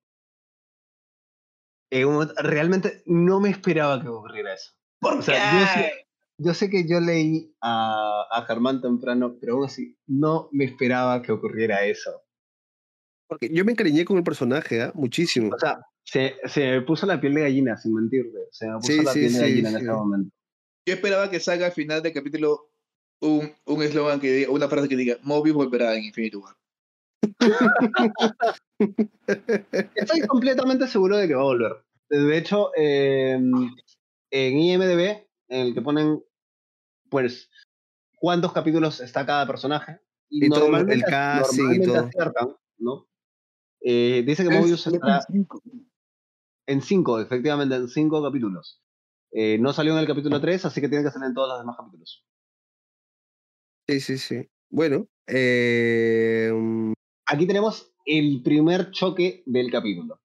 Eh, realmente no me esperaba que ocurriera eso. O sea, yo, sé, yo sé que yo leí a, a Germán temprano, pero aún así no me esperaba que ocurriera eso. Porque yo me encariñé con el personaje, ¿eh? Muchísimo. O sea, se, se me puso la piel de gallina, sin mentirte. Se me puso sí, la sí, piel sí, de gallina sí, en sí. ese momento. Yo esperaba que salga al final del capítulo un un eslogan que diga, una frase que diga Mobius volverá en Infinity War. Estoy completamente seguro de que va a volver. De hecho, eh, en I M D B, en el que ponen pues cuántos capítulos está cada personaje y normalmente, todo el casting y todo aciertan, ¿no? Eh, dice que Mobius estará en cinco, efectivamente en cinco capítulos. Eh, no salió en el capítulo tres, así que tiene que salir en todos los demás capítulos. Sí, sí, sí. Bueno, eh... aquí tenemos el primer choque del capítulo,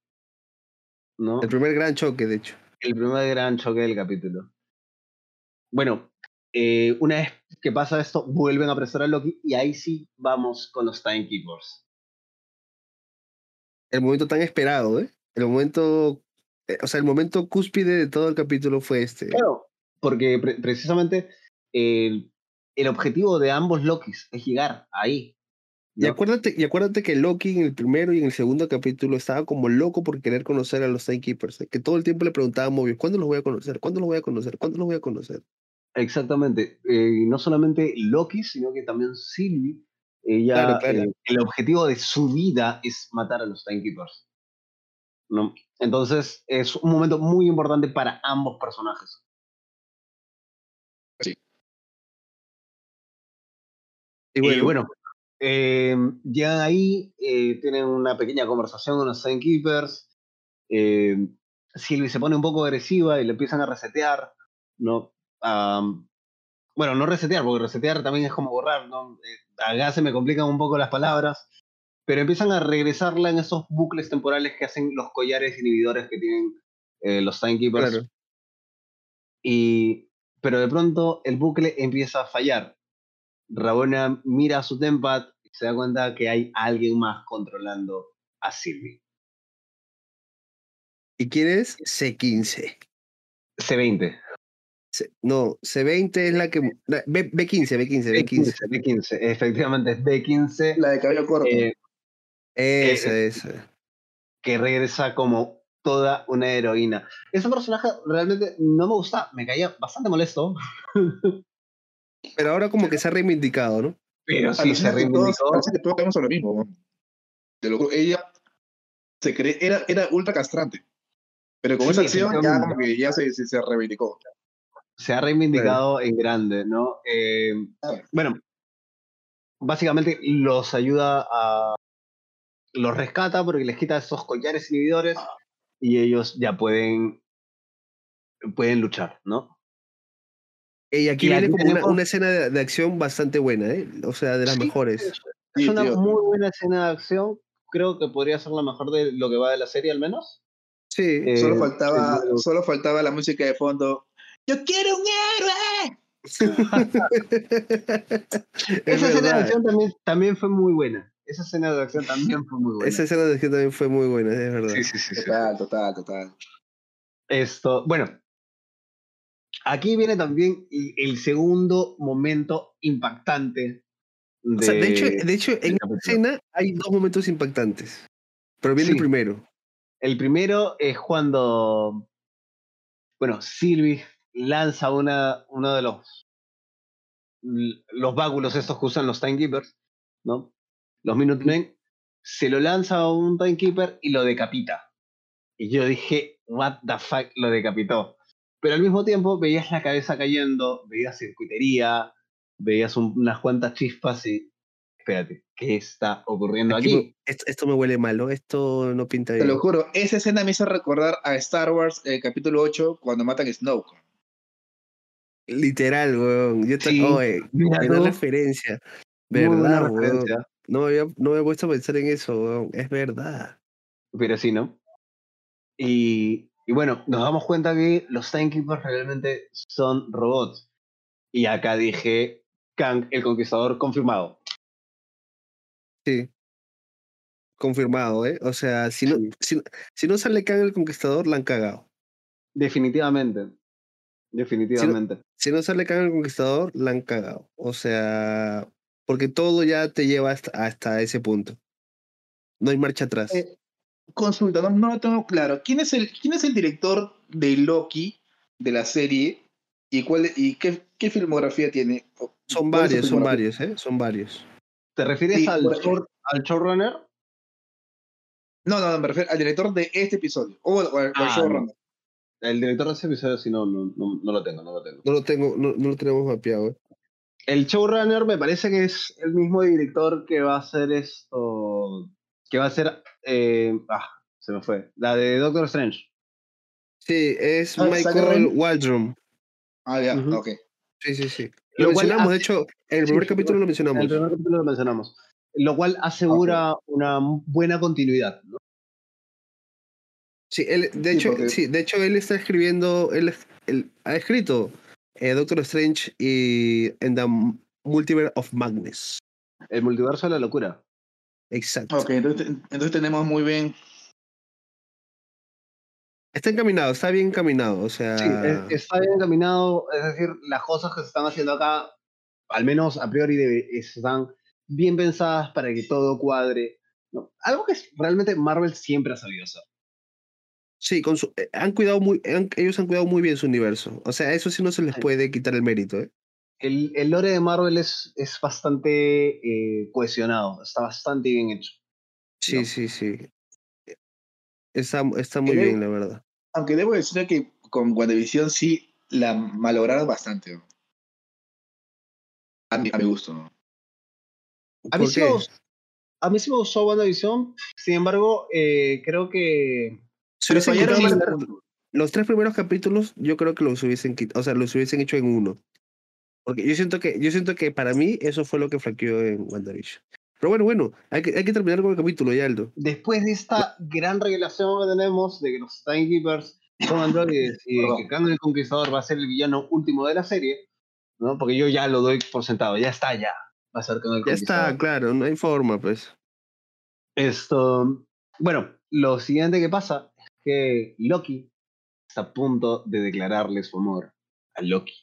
¿no? El primer gran choque, de hecho. El primer gran choque del capítulo. Bueno, eh, una vez que pasa esto, vuelven a apresar a Loki y ahí sí vamos con los Timekeepers. El momento tan esperado, ¿eh? El momento... Eh, o sea, el momento cúspide de todo el capítulo fue este. Claro, porque pre- precisamente... Eh, el objetivo de ambos Lokis es llegar ahí, ¿no? Y, acuérdate, y acuérdate que Loki en el primero y en el segundo capítulo estaba como loco por querer conocer a los Timekeepers, ¿eh? Que todo el tiempo le preguntaba a Mobius, ¿cuándo los voy a conocer? ¿Cuándo los voy a conocer? ¿Cuándo los voy a conocer? Exactamente. Eh, no solamente Loki, sino que también Sylvie. Ella, claro, claro. Eh, el objetivo de su vida es matar a los Timekeepers, ¿no? Entonces es un momento muy importante para ambos personajes. Y bueno, y bueno eh, ya ahí eh, tienen una pequeña conversación con los Timekeepers. Eh, Sylvie se pone un poco agresiva y le empiezan a resetear, ¿no? Um, bueno, no resetear, porque resetear también es como borrar, ¿no? Eh, acá se me complican un poco las palabras, pero empiezan a regresarla en esos bucles temporales que hacen los collares inhibidores que tienen eh, los Timekeepers. Claro. Y, pero de pronto el bucle empieza a fallar. Ravonna mira a su TemPad y se da cuenta que hay alguien más controlando a Sylvie. ¿Y quién es? C quince. C veinte. C- no, C veinte es la que... La, B- B15, B15, B15. B quince, efectivamente es B quince. La de cabello corto. Eh, esa, eh, esa. Que regresa como toda una heroína. Ese personaje realmente no me gustaba, me caía bastante molesto. Pero ahora como que se ha reivindicado, ¿no? Pero sí, se reivindicó. Parece que todos caemos a lo mismo. De lo, ella se cree, era, era ultra castrante. Pero con sí, esa acción ya, como que ya se, se, se reivindicó. Se ha reivindicado bueno. en grande, ¿no? Eh, bueno, básicamente los ayuda a... Los rescata porque les quita esos collares inhibidores y ellos ya pueden pueden luchar, ¿no? Y aquí y viene aquí como tenemos... una, una escena de, de acción bastante buena, ¿eh? O sea, de las sí, mejores. Es, es sí, una tío. muy buena escena de acción. Creo que podría ser la mejor de lo que va de la serie, al menos. Sí. Eh, solo, faltaba, el... solo faltaba la música de fondo. ¡Yo quiero un héroe! Esa es escena de acción también, también fue muy buena. Esa escena de acción también fue muy buena. Esa escena de acción también fue muy buena, es verdad. Sí, sí, sí. Total, sí. total, total. Esto, bueno... Aquí viene también el segundo momento impactante. De, o sea, de hecho, de hecho en la escena hay dos momentos impactantes. Pero viene sí. el primero. El primero es cuando, bueno, Sylvie lanza una, uno de los, los báculos estos que usan los Timekeepers, ¿no? Los Minutemen. Se lo lanza a un Timekeeper y lo decapita. Y yo dije, what the fuck, lo decapitó. Pero al mismo tiempo veías la cabeza cayendo, veías circuitería, veías un, unas cuantas chispas y... Espérate, ¿qué está ocurriendo aquí? aquí? Esto, esto me huele malo, esto no pinta bien. Te lo juro, esa escena me hizo recordar a Star Wars, el capítulo ocho, cuando matan a Snoke. Literal, weón. Yo te... Sí, oye, buena referencia. ¿Verdad, weón? Referencia. No, me había, no me he puesto a pensar en eso, weón. Es verdad. Pero sí, ¿no? Y... Y bueno, nos damos cuenta que los Timekeepers realmente son robots. Y acá dije, Kang, el Conquistador, confirmado. Sí. Confirmado, ¿eh? O sea, si no, si, si no sale Kang el Conquistador, la han cagado. Definitivamente. Definitivamente. Si no, si no sale Kang el Conquistador, la han cagado. O sea, porque todo ya te lleva hasta, hasta ese punto. No hay marcha atrás. Eh. Consulta, no, no lo tengo claro. ¿Quién es el, quién es el director de Loki, de la serie? ¿Y cuál y qué, qué filmografía tiene? Son varios, son varios, ¿eh? Son varios. ¿Te refieres sí, al, short, al showrunner? No, no, no, me refiero al director de este episodio. O, o al ah, showrunner. No. El director de ese episodio, si no, no, no, no lo tengo, no lo tengo. No lo tengo, no, no lo tenemos mapeado, ¿eh? El showrunner me parece que es el mismo director que va a hacer esto. Que va a ser... Eh, ah, se me fue. La de Doctor Strange. Sí, es ah, Michael Waldron. Ah, ya, yeah. uh-huh. ok. Sí, sí, sí. Lo, lo mencionamos, hace... de hecho, en el primer sí, capítulo lo mencionamos. En el primer capítulo lo mencionamos. Lo cual asegura okay. una buena continuidad, ¿no? Sí, él, de, sí, hecho, porque... sí de hecho, él está escribiendo... Él, él ha escrito eh, Doctor Strange y en The Multiverse of Madness. El multiverso de la locura. Exacto. Ok, entonces, entonces tenemos muy bien. Está encaminado, está bien encaminado, o sea. Sí, es, está bien encaminado, es decir, las cosas que se están haciendo acá, al menos a priori, de, están bien pensadas para que todo cuadre. No, algo que realmente Marvel siempre ha sabido hacer. Sí, con su, han cuidado muy, han, ellos han cuidado muy bien su universo. O sea, eso sí no se les puede quitar el mérito, ¿eh? El, el lore de Marvel es, es bastante eh, cohesionado, está bastante bien hecho. Sí, ¿no? sí, sí. Está, está muy bien, la verdad. Aunque debo decir que con WandaVision sí la malograron bastante. A mi, a mi gusto, ¿no? A mí, sí me gustó, a mí sí me gustó WandaVision, sin embargo, eh, creo que... Se los, los tres primeros capítulos yo creo que los hubiesen, o sea, los hubiesen hecho en uno. Porque yo siento que, yo siento que para mí eso fue lo que flaqueó en WandaVision. Pero bueno, bueno, hay que, hay que terminar con el capítulo ya, Aldo. Después de esta gran revelación que tenemos de que los Timekeepers son androides y que Kang el Conquistador va a ser el villano último de la serie, ¿no? Porque yo ya lo doy por sentado, ya está, ya. Va a ser Kang el Conquistador. Ya está, claro, no hay forma, pues. Esto, bueno, lo siguiente que pasa es que Loki está a punto de declararle su amor a Loki.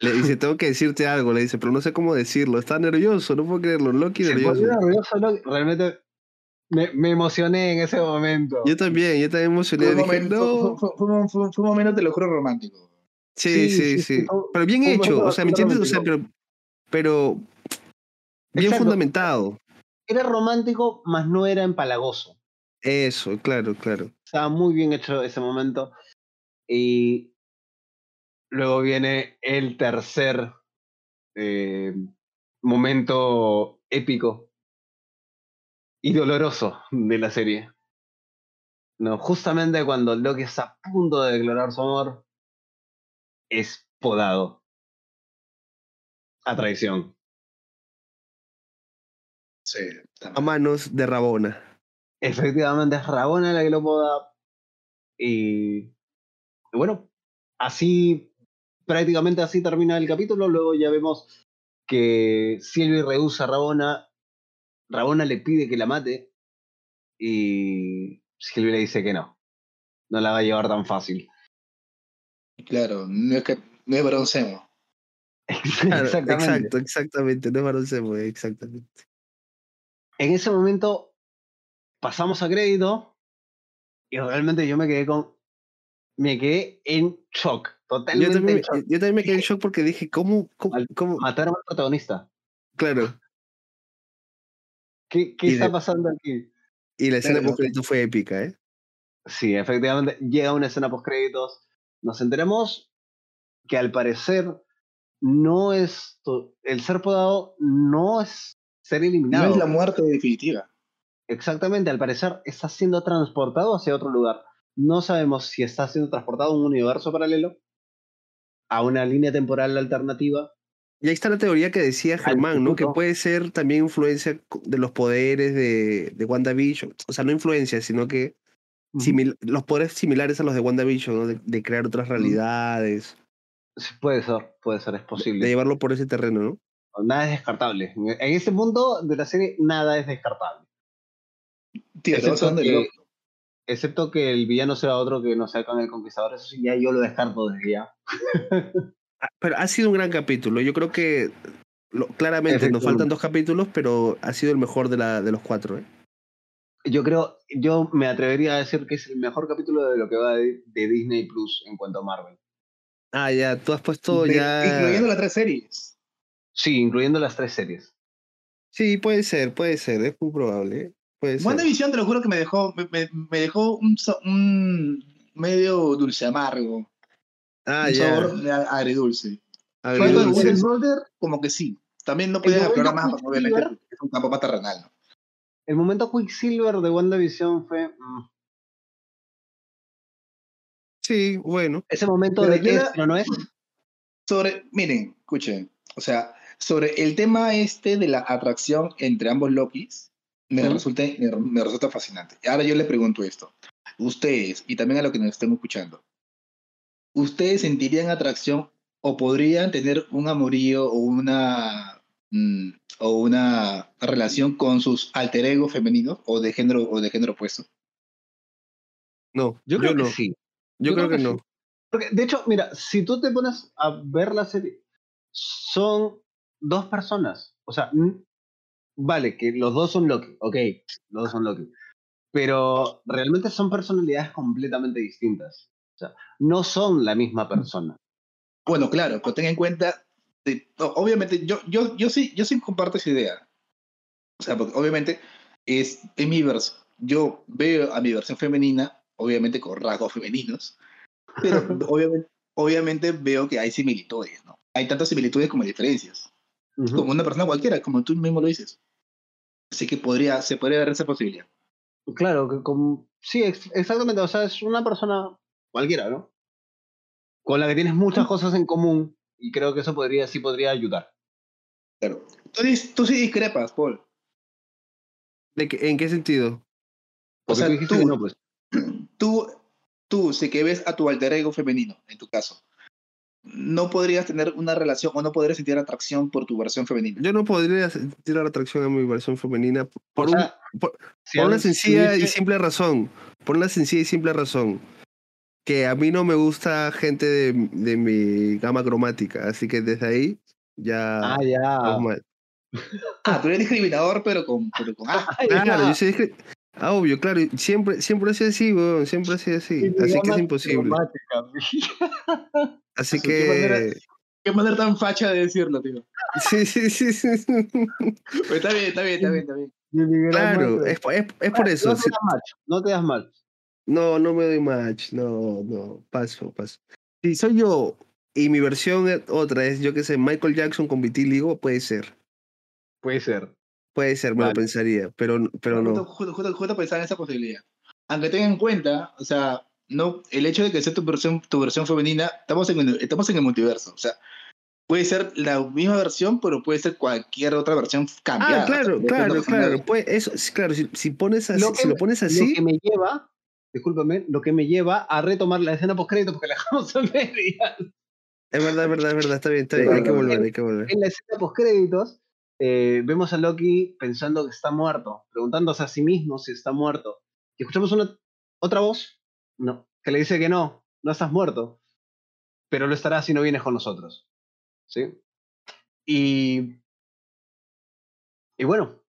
Le dice, tengo que decirte algo, le dice, pero no sé cómo decirlo, está nervioso, no puedo creerlo, Loki nervioso. nervioso Loki. Realmente me, me emocioné en ese momento. Yo también, yo también me emocioné. Fue un, dije, momento, no. fue, fue, fue, fue, fue un momento, te lo juro, romántico. Sí, sí, sí. sí, sí. Pero bien fue hecho, o sea, ¿me entiendes? O sea, pero, pero bien Exacto. fundamentado. Era romántico, mas no era empalagoso. Eso, claro, claro. Estaba muy bien hecho ese momento. Y... luego viene el tercer eh, momento épico y doloroso de la serie. No, justamente cuando Loki está a punto de declarar su amor, es podado a traición. Sí, a manos de Ravonna. Efectivamente, es Ravonna la que lo poda. Y bueno, así... prácticamente así termina el capítulo. Luego ya vemos que Sylvie rehúsa a Ravonna. Ravonna le pide que la mate. Y Sylvie le dice que no. No la va a llevar tan fácil. Claro, no es que no es broncemo. Exactamente. Exacto, exactamente. No es broncemo, exactamente. En ese momento pasamos a crédito. Y realmente yo me quedé con... me quedé en shock, totalmente yo también, en shock. Yo, yo también me quedé en shock porque dije, ¿cómo? cómo, cómo? Mataron al protagonista. Claro. ¿Qué, qué está la, pasando aquí? Y la escena claro, postcréditos fue épica, ¿eh? Sí, efectivamente, llega una escena postcréditos. Nos enteramos que al parecer no es... el ser podado no es ser eliminado. No es la muerte definitiva. Exactamente, al parecer está siendo transportado hacia otro lugar. No sabemos si está siendo transportado a un universo paralelo, a una línea temporal alternativa. Y ahí está la teoría que decía Germán, ¿no? Que puede ser también influencia de los poderes de, de WandaVision. O sea, no influencia, sino que uh-huh. simil- los poderes similares a los de WandaVision, ¿no? De, de crear otras realidades. Sí, puede ser, puede ser, es posible. De llevarlo por ese terreno, ¿no? Nada es descartable. En ese punto de la serie, nada es descartable. Tío, excepto que el villano sea otro que no sea con el Conquistador, eso sí, ya yo lo descarto desde ya. Pero ha sido un gran capítulo, yo creo que lo, claramente nos faltan dos capítulos, pero ha sido el mejor de, la, de los cuatro. ¿eh? Yo creo, yo me atrevería a decir que es el mejor capítulo de lo que va de, de Disney Plus en cuanto a Marvel. Ah, ya, tú has puesto de, ya... incluyendo las tres series. Sí, incluyendo las tres series. Sí, puede ser, puede ser, es muy probable, ¿eh? WandaVision, te lo juro que me dejó me, me, me dejó un, un medio dulce amargo. Ah, un yeah. sabor agridulce. Agridulce. Como que sí. También no podía explorar más para mover la gente. Es un campo más terrenal, ¿no? El momento Quicksilver de WandaVision fue... Mm. Sí, bueno. Ese momento Pero de que es, no, no es. Sobre, miren, escuchen. O sea, sobre el tema este de la atracción entre ambos Lokis, Me, uh-huh. resulta, me, me resulta fascinante. Ahora yo le pregunto esto. Ustedes, y también a los que nos estén escuchando, ¿ustedes sentirían atracción o podrían tener un amorío o una, mm, o una relación con sus alter egos femeninos o de género, o de género opuesto? No, yo creo yo que no. sí. Yo, yo creo, creo que, que no. Sí. Porque, de hecho, mira, si tú te pones a ver la serie, son dos personas. O sea... Vale, que los dos son Loki, ok, los dos son Loki. Pero realmente son personalidades completamente distintas. O sea, no son la misma persona. Bueno, claro, pero ten en cuenta, de, no, obviamente, yo, yo, yo, sí, yo sí comparto esa idea. O sea, porque obviamente es, en mi vers- yo veo a mi versión femenina, obviamente con rasgos femeninos, pero obviamente, obviamente veo que hay similitudes, ¿no? Hay tantas similitudes como diferencias. uh-huh. como una persona cualquiera, como tú mismo lo dices. Así que podría, se podría dar esa posibilidad. Claro, que como, sí, ex, exactamente, o sea, es una persona cualquiera, ¿no? Con la que tienes muchas cosas en común, y creo que eso podría, sí podría ayudar. Claro. Tú, tú sí discrepas, Paul. ¿De qué, ¿En qué sentido? O sea, tú, tú, no, pues. tú, tú, sí que ves a tu alter ego femenino, en tu caso. No podrías tener una relación o no podrías sentir atracción por tu versión femenina. Yo no podría sentir atracción a mi versión femenina por, por, o sea, un, por, si por una sencilla y simple razón. Por una sencilla y simple razón. Que a mí no me gusta gente de, de mi gama cromática. Así que desde ahí ya... Ah, ya. Ah, tú eres discriminador, pero con... Pero con ah, claro, ya. Yo soy discri... Ah, obvio, claro. Siempre, siempre ha sido así, weón. Siempre ha sido así. Así que es imposible. Así que... ¿Qué manera, qué manera tan facha de decirlo, tío? Sí, sí, sí. sí. Pues está bien, está bien, está bien. Está bien. Claro, es, es, es por eso. No te das match, no te das match. No, no me doy match. No, no. Paso, paso. Si soy yo y mi versión es otra, es yo que sé, Michael Jackson con vitíligo, puede ser. Puede ser. Puede ser, me vale. lo pensaría, pero, pero no. Justo, justo, justo pensar en esa posibilidad. Aunque tenga en cuenta, o sea, no, el hecho de que sea tu versión, tu versión femenina, estamos en, estamos en el multiverso. O sea, puede ser la misma versión, pero puede ser cualquier otra versión cambiada. Ah, claro, claro, claro. Pues eso, claro, si, si pones así, lo que, si lo pones así. Lo que me lleva, discúlpame, lo que me lleva a retomar la escena postcrédito porque la dejamos a medias. Es verdad, es verdad, es verdad, está bien, está bien, hay que volver, hay que volver. En la escena postcréditos. Eh, vemos a Loki pensando que está muerto, preguntándose a sí mismo si está muerto. Y escuchamos una, otra voz no, que le dice que no, no estás muerto, pero lo estarás si no vienes con nosotros. ¿Sí? Y, y bueno,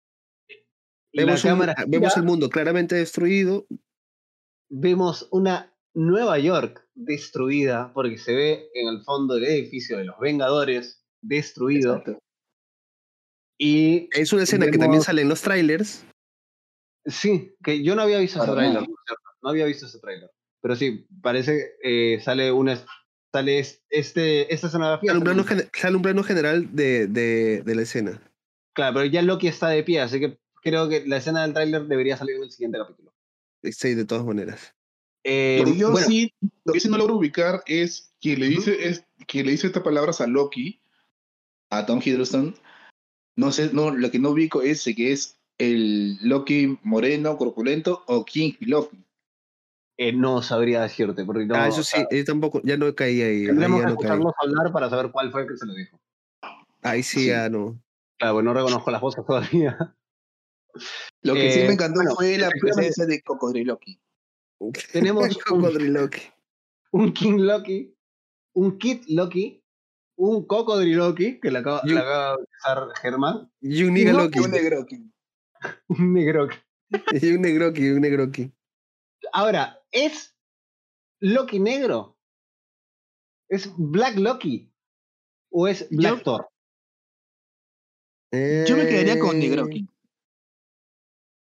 vemos, la cámara un, gira, vemos el mundo claramente destruido. Vemos una Nueva York destruida, porque se ve en el fondo del edificio de los Vengadores destruido. Exacto. Y es una escena vemos... que también sale en los trailers. Sí, que yo no había visto ese trailer, no había visto ese trailer. Pero sí, parece eh, sale una sale este esta escenografía. Sale un plano, gen- sale un plano general de, de, de la escena. Claro, pero ya Loki está de pie, así que creo que la escena del tráiler debería salir en el siguiente capítulo. Sí, de todas maneras. Eh, lo que yo bueno. sí, lo que sí no logro ubicar es que le dice, uh-huh. es, que le dice estas palabras a Loki, a Tom Hiddleston. No sé, no, lo que no ubico es que es el Loki moreno, corpulento o King Loki. Eh, no sabría decirte. Porque no, ah, eso sí, yo tampoco, ya no caí ahí. Tendremos que no escucharlos caí. hablar para saber cuál fue el que se lo dijo. Ahí sí, sí. ya no. Claro, pues no reconozco las voces todavía. Lo que eh, sí me encantó bueno, fue la presencia de Cocodriloqui. Tenemos Cocodriloqui. Un King Loki, un Kid Loki. Un cocodriloqui, que la acaba, you, la acaba de usar Germán. Y un nigroqui. Un negroqui. Un negroqui. Y un negroqui, un negroqui. Ahora, ¿es Loki negro? ¿Es Black Loki? ¿O es Black yo, Thor? Eh... Yo me quedaría con negroqui.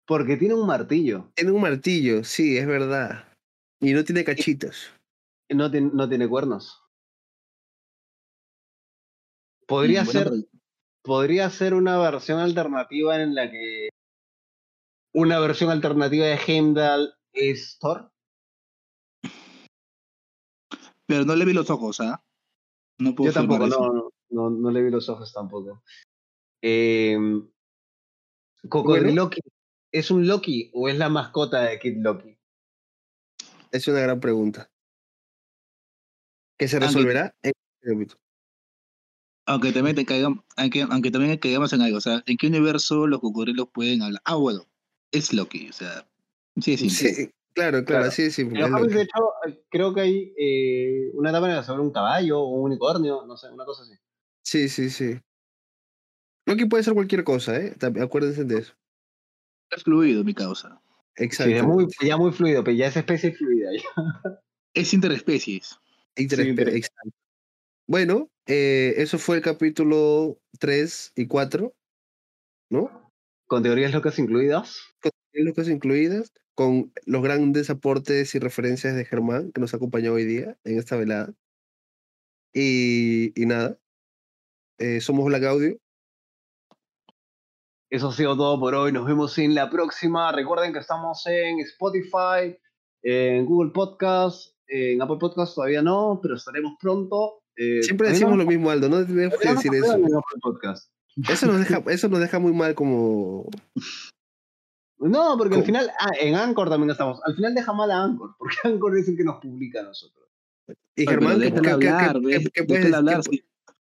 Porque tiene un martillo. Tiene un martillo, sí, es verdad. Y no tiene cachitos. No, te, no tiene cuernos. Podría, mm, ser, podría ser una versión alternativa en la que una versión alternativa de Heimdall es Thor. Pero no le vi los ojos, ¿ah? ¿eh? No puedo Yo tampoco, no, no, no, no le vi los ojos tampoco. Eh, ¿Cocodriloqui es un Loki o es la mascota de Kid Loki? Es una gran pregunta. ¿Que se resolverá? En el Aunque también, te caigamos, aunque, aunque también caigamos en algo, o sea, ¿en qué universo los cocodrilos pueden hablar? Ah, bueno, es Loki, o sea, sí, sí. sí claro, claro, claro, sí, sí. De hecho, creo que hay eh, una etapa sobre un caballo o un unicornio, no sé, una cosa así. Sí, sí, sí. Loki puede ser cualquier cosa, ¿eh? Acuérdense de eso. Es fluido, mi causa. Exacto. Sí, es muy, ya muy fluido, pero ya es especie fluida. Ya. Es interespecies. Interespecies, sí, inter- exacto. Bueno, eh, eso fue el capítulo tres y cuatro, ¿no? Con teorías locas incluidas. Con teorías locas incluidas, con los grandes aportes y referencias de Germán, que nos acompañó hoy día en esta velada. Y, y nada, eh, somos Black Audio, Eso ha sido todo por hoy. Nos vemos en la próxima. Recuerden que estamos en Spotify, en Google Podcast, en Apple Podcast todavía no, pero estaremos pronto. Eh, Siempre decimos no, lo mismo, Aldo. No tenemos que decir eso. Eso nos deja, eso nos deja muy mal como... No, porque ¿Cómo? Al final... Ah, en Anchor también estamos. Al final deja mal a Anchor, porque Anchor es el que nos publica a nosotros. Y Germán, ¿qué puedes hablar? ¿Qué, qué, qué, qué hablar? ¿Qué, si,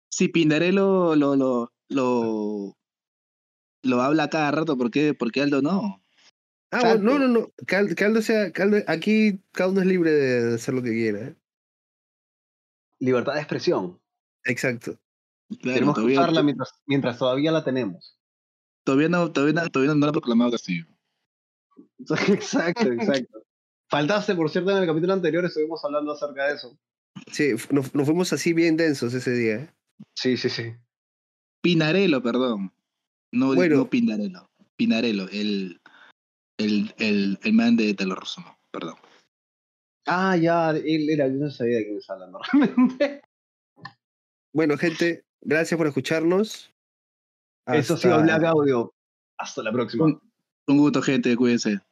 si Pindaré lo... lo, lo, lo... lo habla cada rato, ¿por qué? Porque Aldo no. Ah, Chato. no, no, no. Que Aldo, que Aldo sea. Que Aldo, aquí cada uno es libre de hacer lo que quiera. ¿eh? Libertad de expresión. Exacto. Claro, tenemos que usarla mientras, mientras todavía la tenemos. Todavía no, todavía no, todavía no la ha proclamado Castillo. Exacto, exacto. Faltaste, por cierto, en el capítulo anterior estuvimos hablando acerca de eso. Sí, nos, nos fuimos así bien densos ese día. ¿eh? Sí, sí, sí. Pinarello, perdón. No, bueno, no Pinarello, Pinarello, el, el, el, el man de Te lo resumo, perdón. Ah, ya, él era, yo no sabía de quién estaba hablando realmente. Bueno, gente, gracias por escucharnos. Hasta... Eso ha sido Black Audio. Hasta la próxima. Un, un gusto, gente, cuídense.